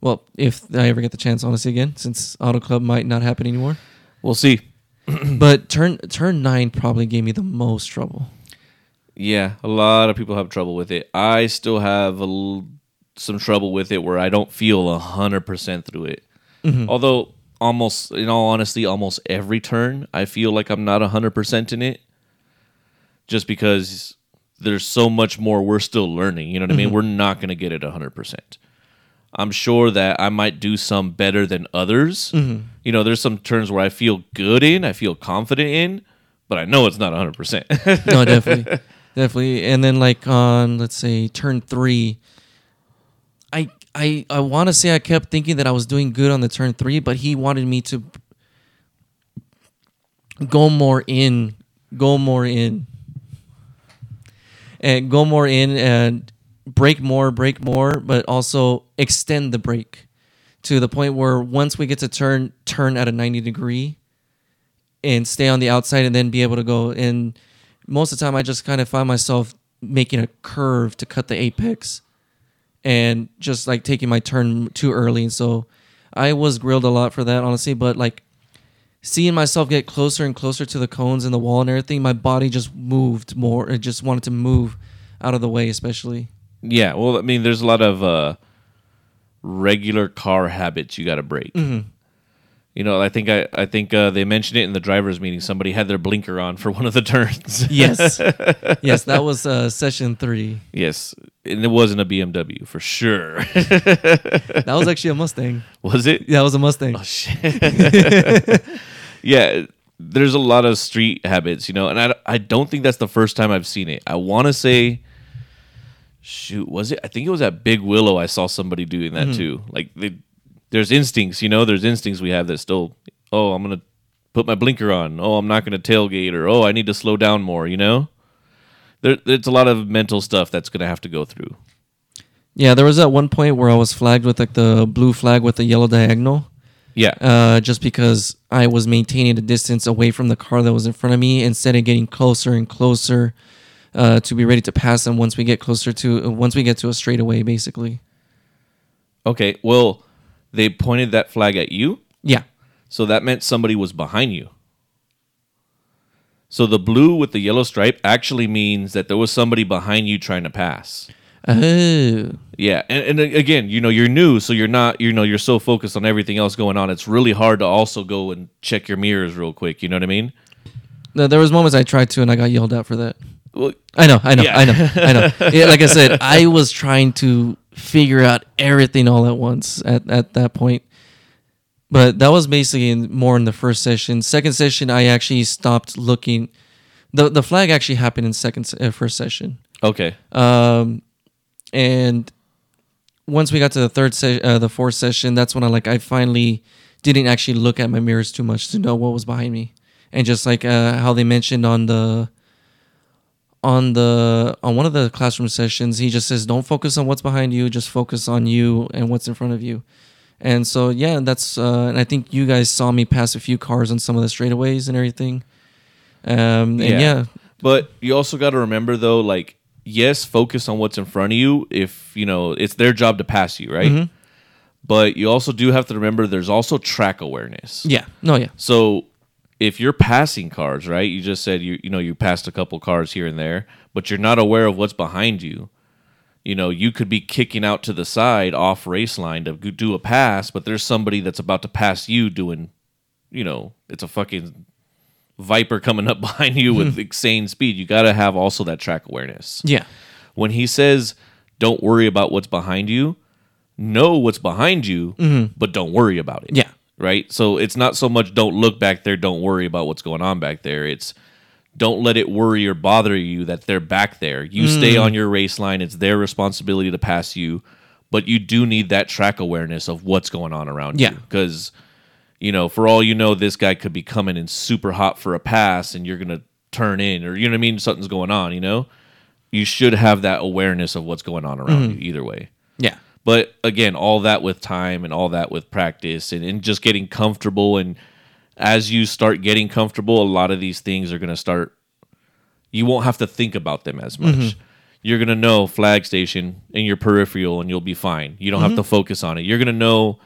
Well, if I ever get the chance, honestly, again, since Auto Club might not happen anymore. We'll see. But turn turn nine probably gave me the most trouble. Yeah, a lot of people have trouble with it. I still have a l- some trouble with it where I don't feel one hundred percent through it. Mm-hmm. Although, almost in all honesty, almost every turn, I feel like I'm not one hundred percent in it. Just because there's so much more we're still learning. You know what mm-hmm. I mean? We're not going to get it one hundred percent. I'm sure that I might do some better than others. Mm-hmm. You know, there's some turns where I feel good in, I feel confident in, but I know it's not one hundred percent. No, definitely. Definitely. And then like on, let's say, turn three, I I, I want to say I kept thinking that I was doing good on the turn three, but he wanted me to go more in, go more in, and go more in and... Break more, break more, but also extend the break to the point where once we get to turn, turn at a ninety degree and stay on the outside and then be able to go. And most of the time I just kind of find myself making a curve to cut the apex and just like taking my turn too early. And so I was grilled a lot for that, honestly, but like seeing myself get closer and closer to the cones and the wall and everything, my body just moved more. It just wanted to move out of the way, especially. Yeah, well, I mean, there's a lot of uh, regular car habits you got to break. Mm-hmm. You know, I think I, I think uh, they mentioned it in the driver's meeting. Somebody had their blinker on for one of the turns. Yes. Yes, that was uh, session three. Yes, and it wasn't a B M W for sure. That was actually a Mustang. Was it? Yeah, it was a Mustang. Oh, shit. Yeah, there's a lot of street habits, you know, and I, I don't think that's the first time I've seen it. I want to say... Shoot, was it? I think it was at Big Willow I saw somebody doing that mm-hmm. too. Like, they, there's instincts, you know? There's instincts we have that still, oh, I'm going to put my blinker on. Oh, I'm not going to tailgate. Or, oh, I need to slow down more, you know? There, It's a lot of mental stuff that's going to have to go through. Yeah, there was at one point where I was flagged with, like, the blue flag with the yellow diagonal. Yeah. Uh, just because I was maintaining a distance away from the car that was in front of me instead of getting closer and closer uh, to be ready to pass them once we get closer to, once we get to a straightaway, basically. Okay, well, they pointed that flag at you? Yeah. So that meant somebody was behind you. So the blue with the yellow stripe actually means that there was somebody behind you trying to pass. Oh. Yeah, and, and again, you know, you're new, so you're not, you know, you're so focused on everything else going on. It's really hard to also go and check your mirrors real quick. You know what I mean? No, there was moments I tried to, and I got yelled at for that. Well, I know, I know, yeah. I know, I know. Yeah, like I said, I was trying to figure out everything all at once at, at that point. But that was basically in, more in the first session. Second session, I actually stopped looking. the The flag actually happened in second uh, first session. Okay. Um, and once we got to the third se- uh, the fourth session, that's when I like I finally didn't actually look at my mirrors too much to know what was behind me, and just like uh, how they mentioned on the on the on one of the classroom sessions, he just says, "Don't focus on what's behind you; just focus on you and what's in front of you." And so, yeah, that's, uh, and I think you guys saw me pass a few cars on some of the straightaways and everything. Um, and yeah. yeah. But you also got to remember, though, like, yes, focus on what's in front of you if, you know, it's their job to pass you, right? Mm-hmm. But you also do have to remember there's also track awareness. Yeah. No, yeah. So if you're passing cars, right, you just said, you you know, you passed a couple cars here and there, but you're not aware of what's behind you. You know, you could be kicking out to the side off race line to do a pass, but there's somebody that's about to pass you doing, you know, it's a fucking Viper coming up behind you with insane speed. You got to have also that track awareness. Yeah. When he says, don't worry about what's behind you, know what's behind you, mm-hmm. but don't worry about it. Yeah. Right? So it's not so much don't look back there, don't worry about what's going on back there. It's don't let it worry or bother you that they're back there. You mm. stay on your race line. It's their responsibility to pass you, but you do need that track awareness of what's going on around yeah. you. Because, you know, for all you know, this guy could be coming in super hot for a pass and you're going to turn in, or, you know what I mean? Something's going on, you know? You should have that awareness of what's going on around mm. you either way. Yeah. But again, all that with time and all that with practice and, and just getting comfortable and, as you start getting comfortable, a lot of these things are going to start, you won't have to think about them as much. Mm-hmm. You're going to know flag station in your peripheral and you'll be fine. You don't mm-hmm. have to focus on it. You're going to know,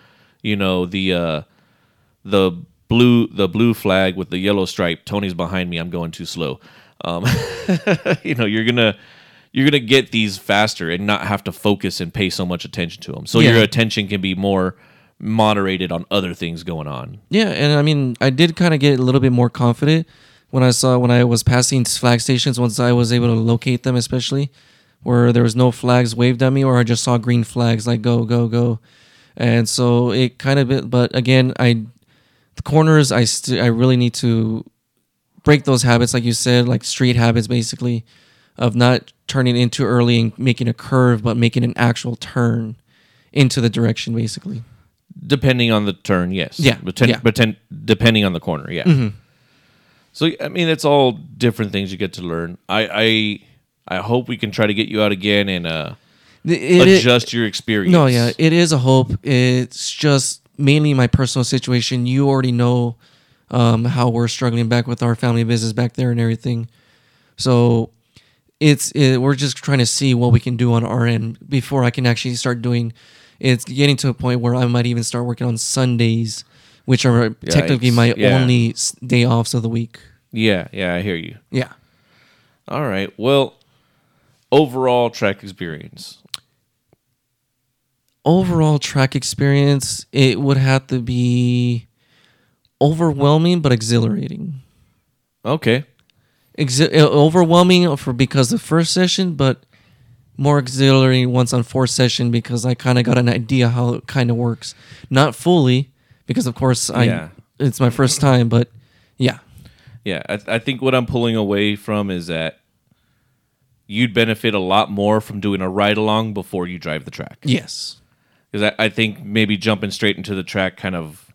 you know, the uh, the blue the blue flag with the yellow stripe. Tony's behind me. I'm going too slow. Um, you know, you're going to you're going to get these faster and not have to focus and pay so much attention to them. So yeah. your attention can be more moderated on other things going on. Yeah, and I mean, I did kind of get a little bit more confident when I saw, when I was passing flag stations, once I was able to locate them, especially where there was no flags waved at me, or I just saw green flags like go, go, go. And so it kind of, but again, I, the corners, I st- I really need to break those habits, like you said, like street habits, basically, of not turning in too early and making a curve, but making an actual turn into the direction, basically. Depending on the turn, yes. Yeah. Beten- yeah. Beten- depending on the corner, yeah. Mm-hmm. So, I mean, it's all different things you get to learn. I I, I hope we can try to get you out again and uh, it, adjust it, your experience. No, yeah, it is a hope. It's just mainly my personal situation. You already know um, how we're struggling back with our family business back there and everything. So it's it, we're just trying to see what we can do on our end before I can actually start doing. It's getting to a point where I might even start working on Sundays, which are Yikes. technically my yeah. only day offs of the week. Yeah, yeah, I hear you. Yeah. All right. Well, overall track experience. Overall track experience, it would have to be overwhelming but exhilarating. Okay. Exhi- overwhelming for because the first session, but more exhilarating once on fourth session because I kind of got an idea how it kind of works. Not fully, because of course I yeah. it's my first time, but yeah. Yeah, I, th- I think what I'm pulling away from is that you'd benefit a lot more from doing a ride-along before you drive the track. Yes. Because I, I think maybe jumping straight into the track kind of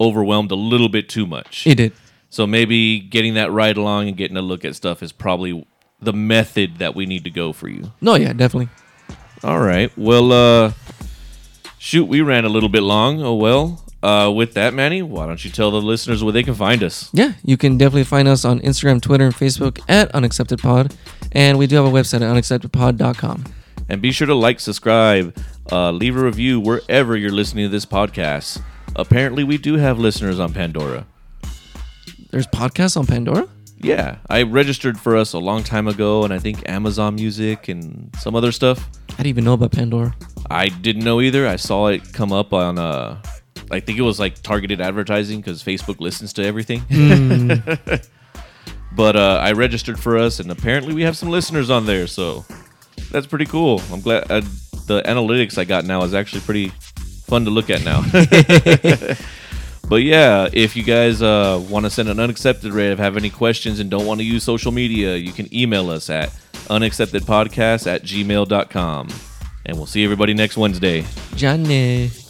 overwhelmed a little bit too much. It did. So maybe getting that ride-along and getting a look at stuff is probably the method that we need to go for you. No, yeah, definitely. All right. Well, uh, shoot, we ran a little bit long. Oh, well. Uh, with that, Manny, why don't you tell the listeners where they can find us? Yeah, you can definitely find us on Instagram, Twitter, and Facebook at Unaccepted Pod. And we do have a website at unaccepted pod dot com. And be sure to like, subscribe, uh, leave a review wherever you're listening to this podcast. Apparently, we do have listeners on Pandora. There's podcasts on Pandora? Yeah, I registered for us a long time ago, and I think Amazon Music and some other stuff. I didn't even know about Pandora. I didn't know either. I saw it come up on... Uh, I think it was like targeted advertising because Facebook listens to everything. Mm. But uh, I registered for us, and apparently we have some listeners on there, so that's pretty cool. I'm glad uh, the analytics I got now is actually pretty fun to look at now. But yeah, if you guys uh, want to send an unaccepted rate, have any questions, and don't want to use social media, you can email us at unacceptedpodcast at gmail dot com. And we'll see everybody next Wednesday. Johnny.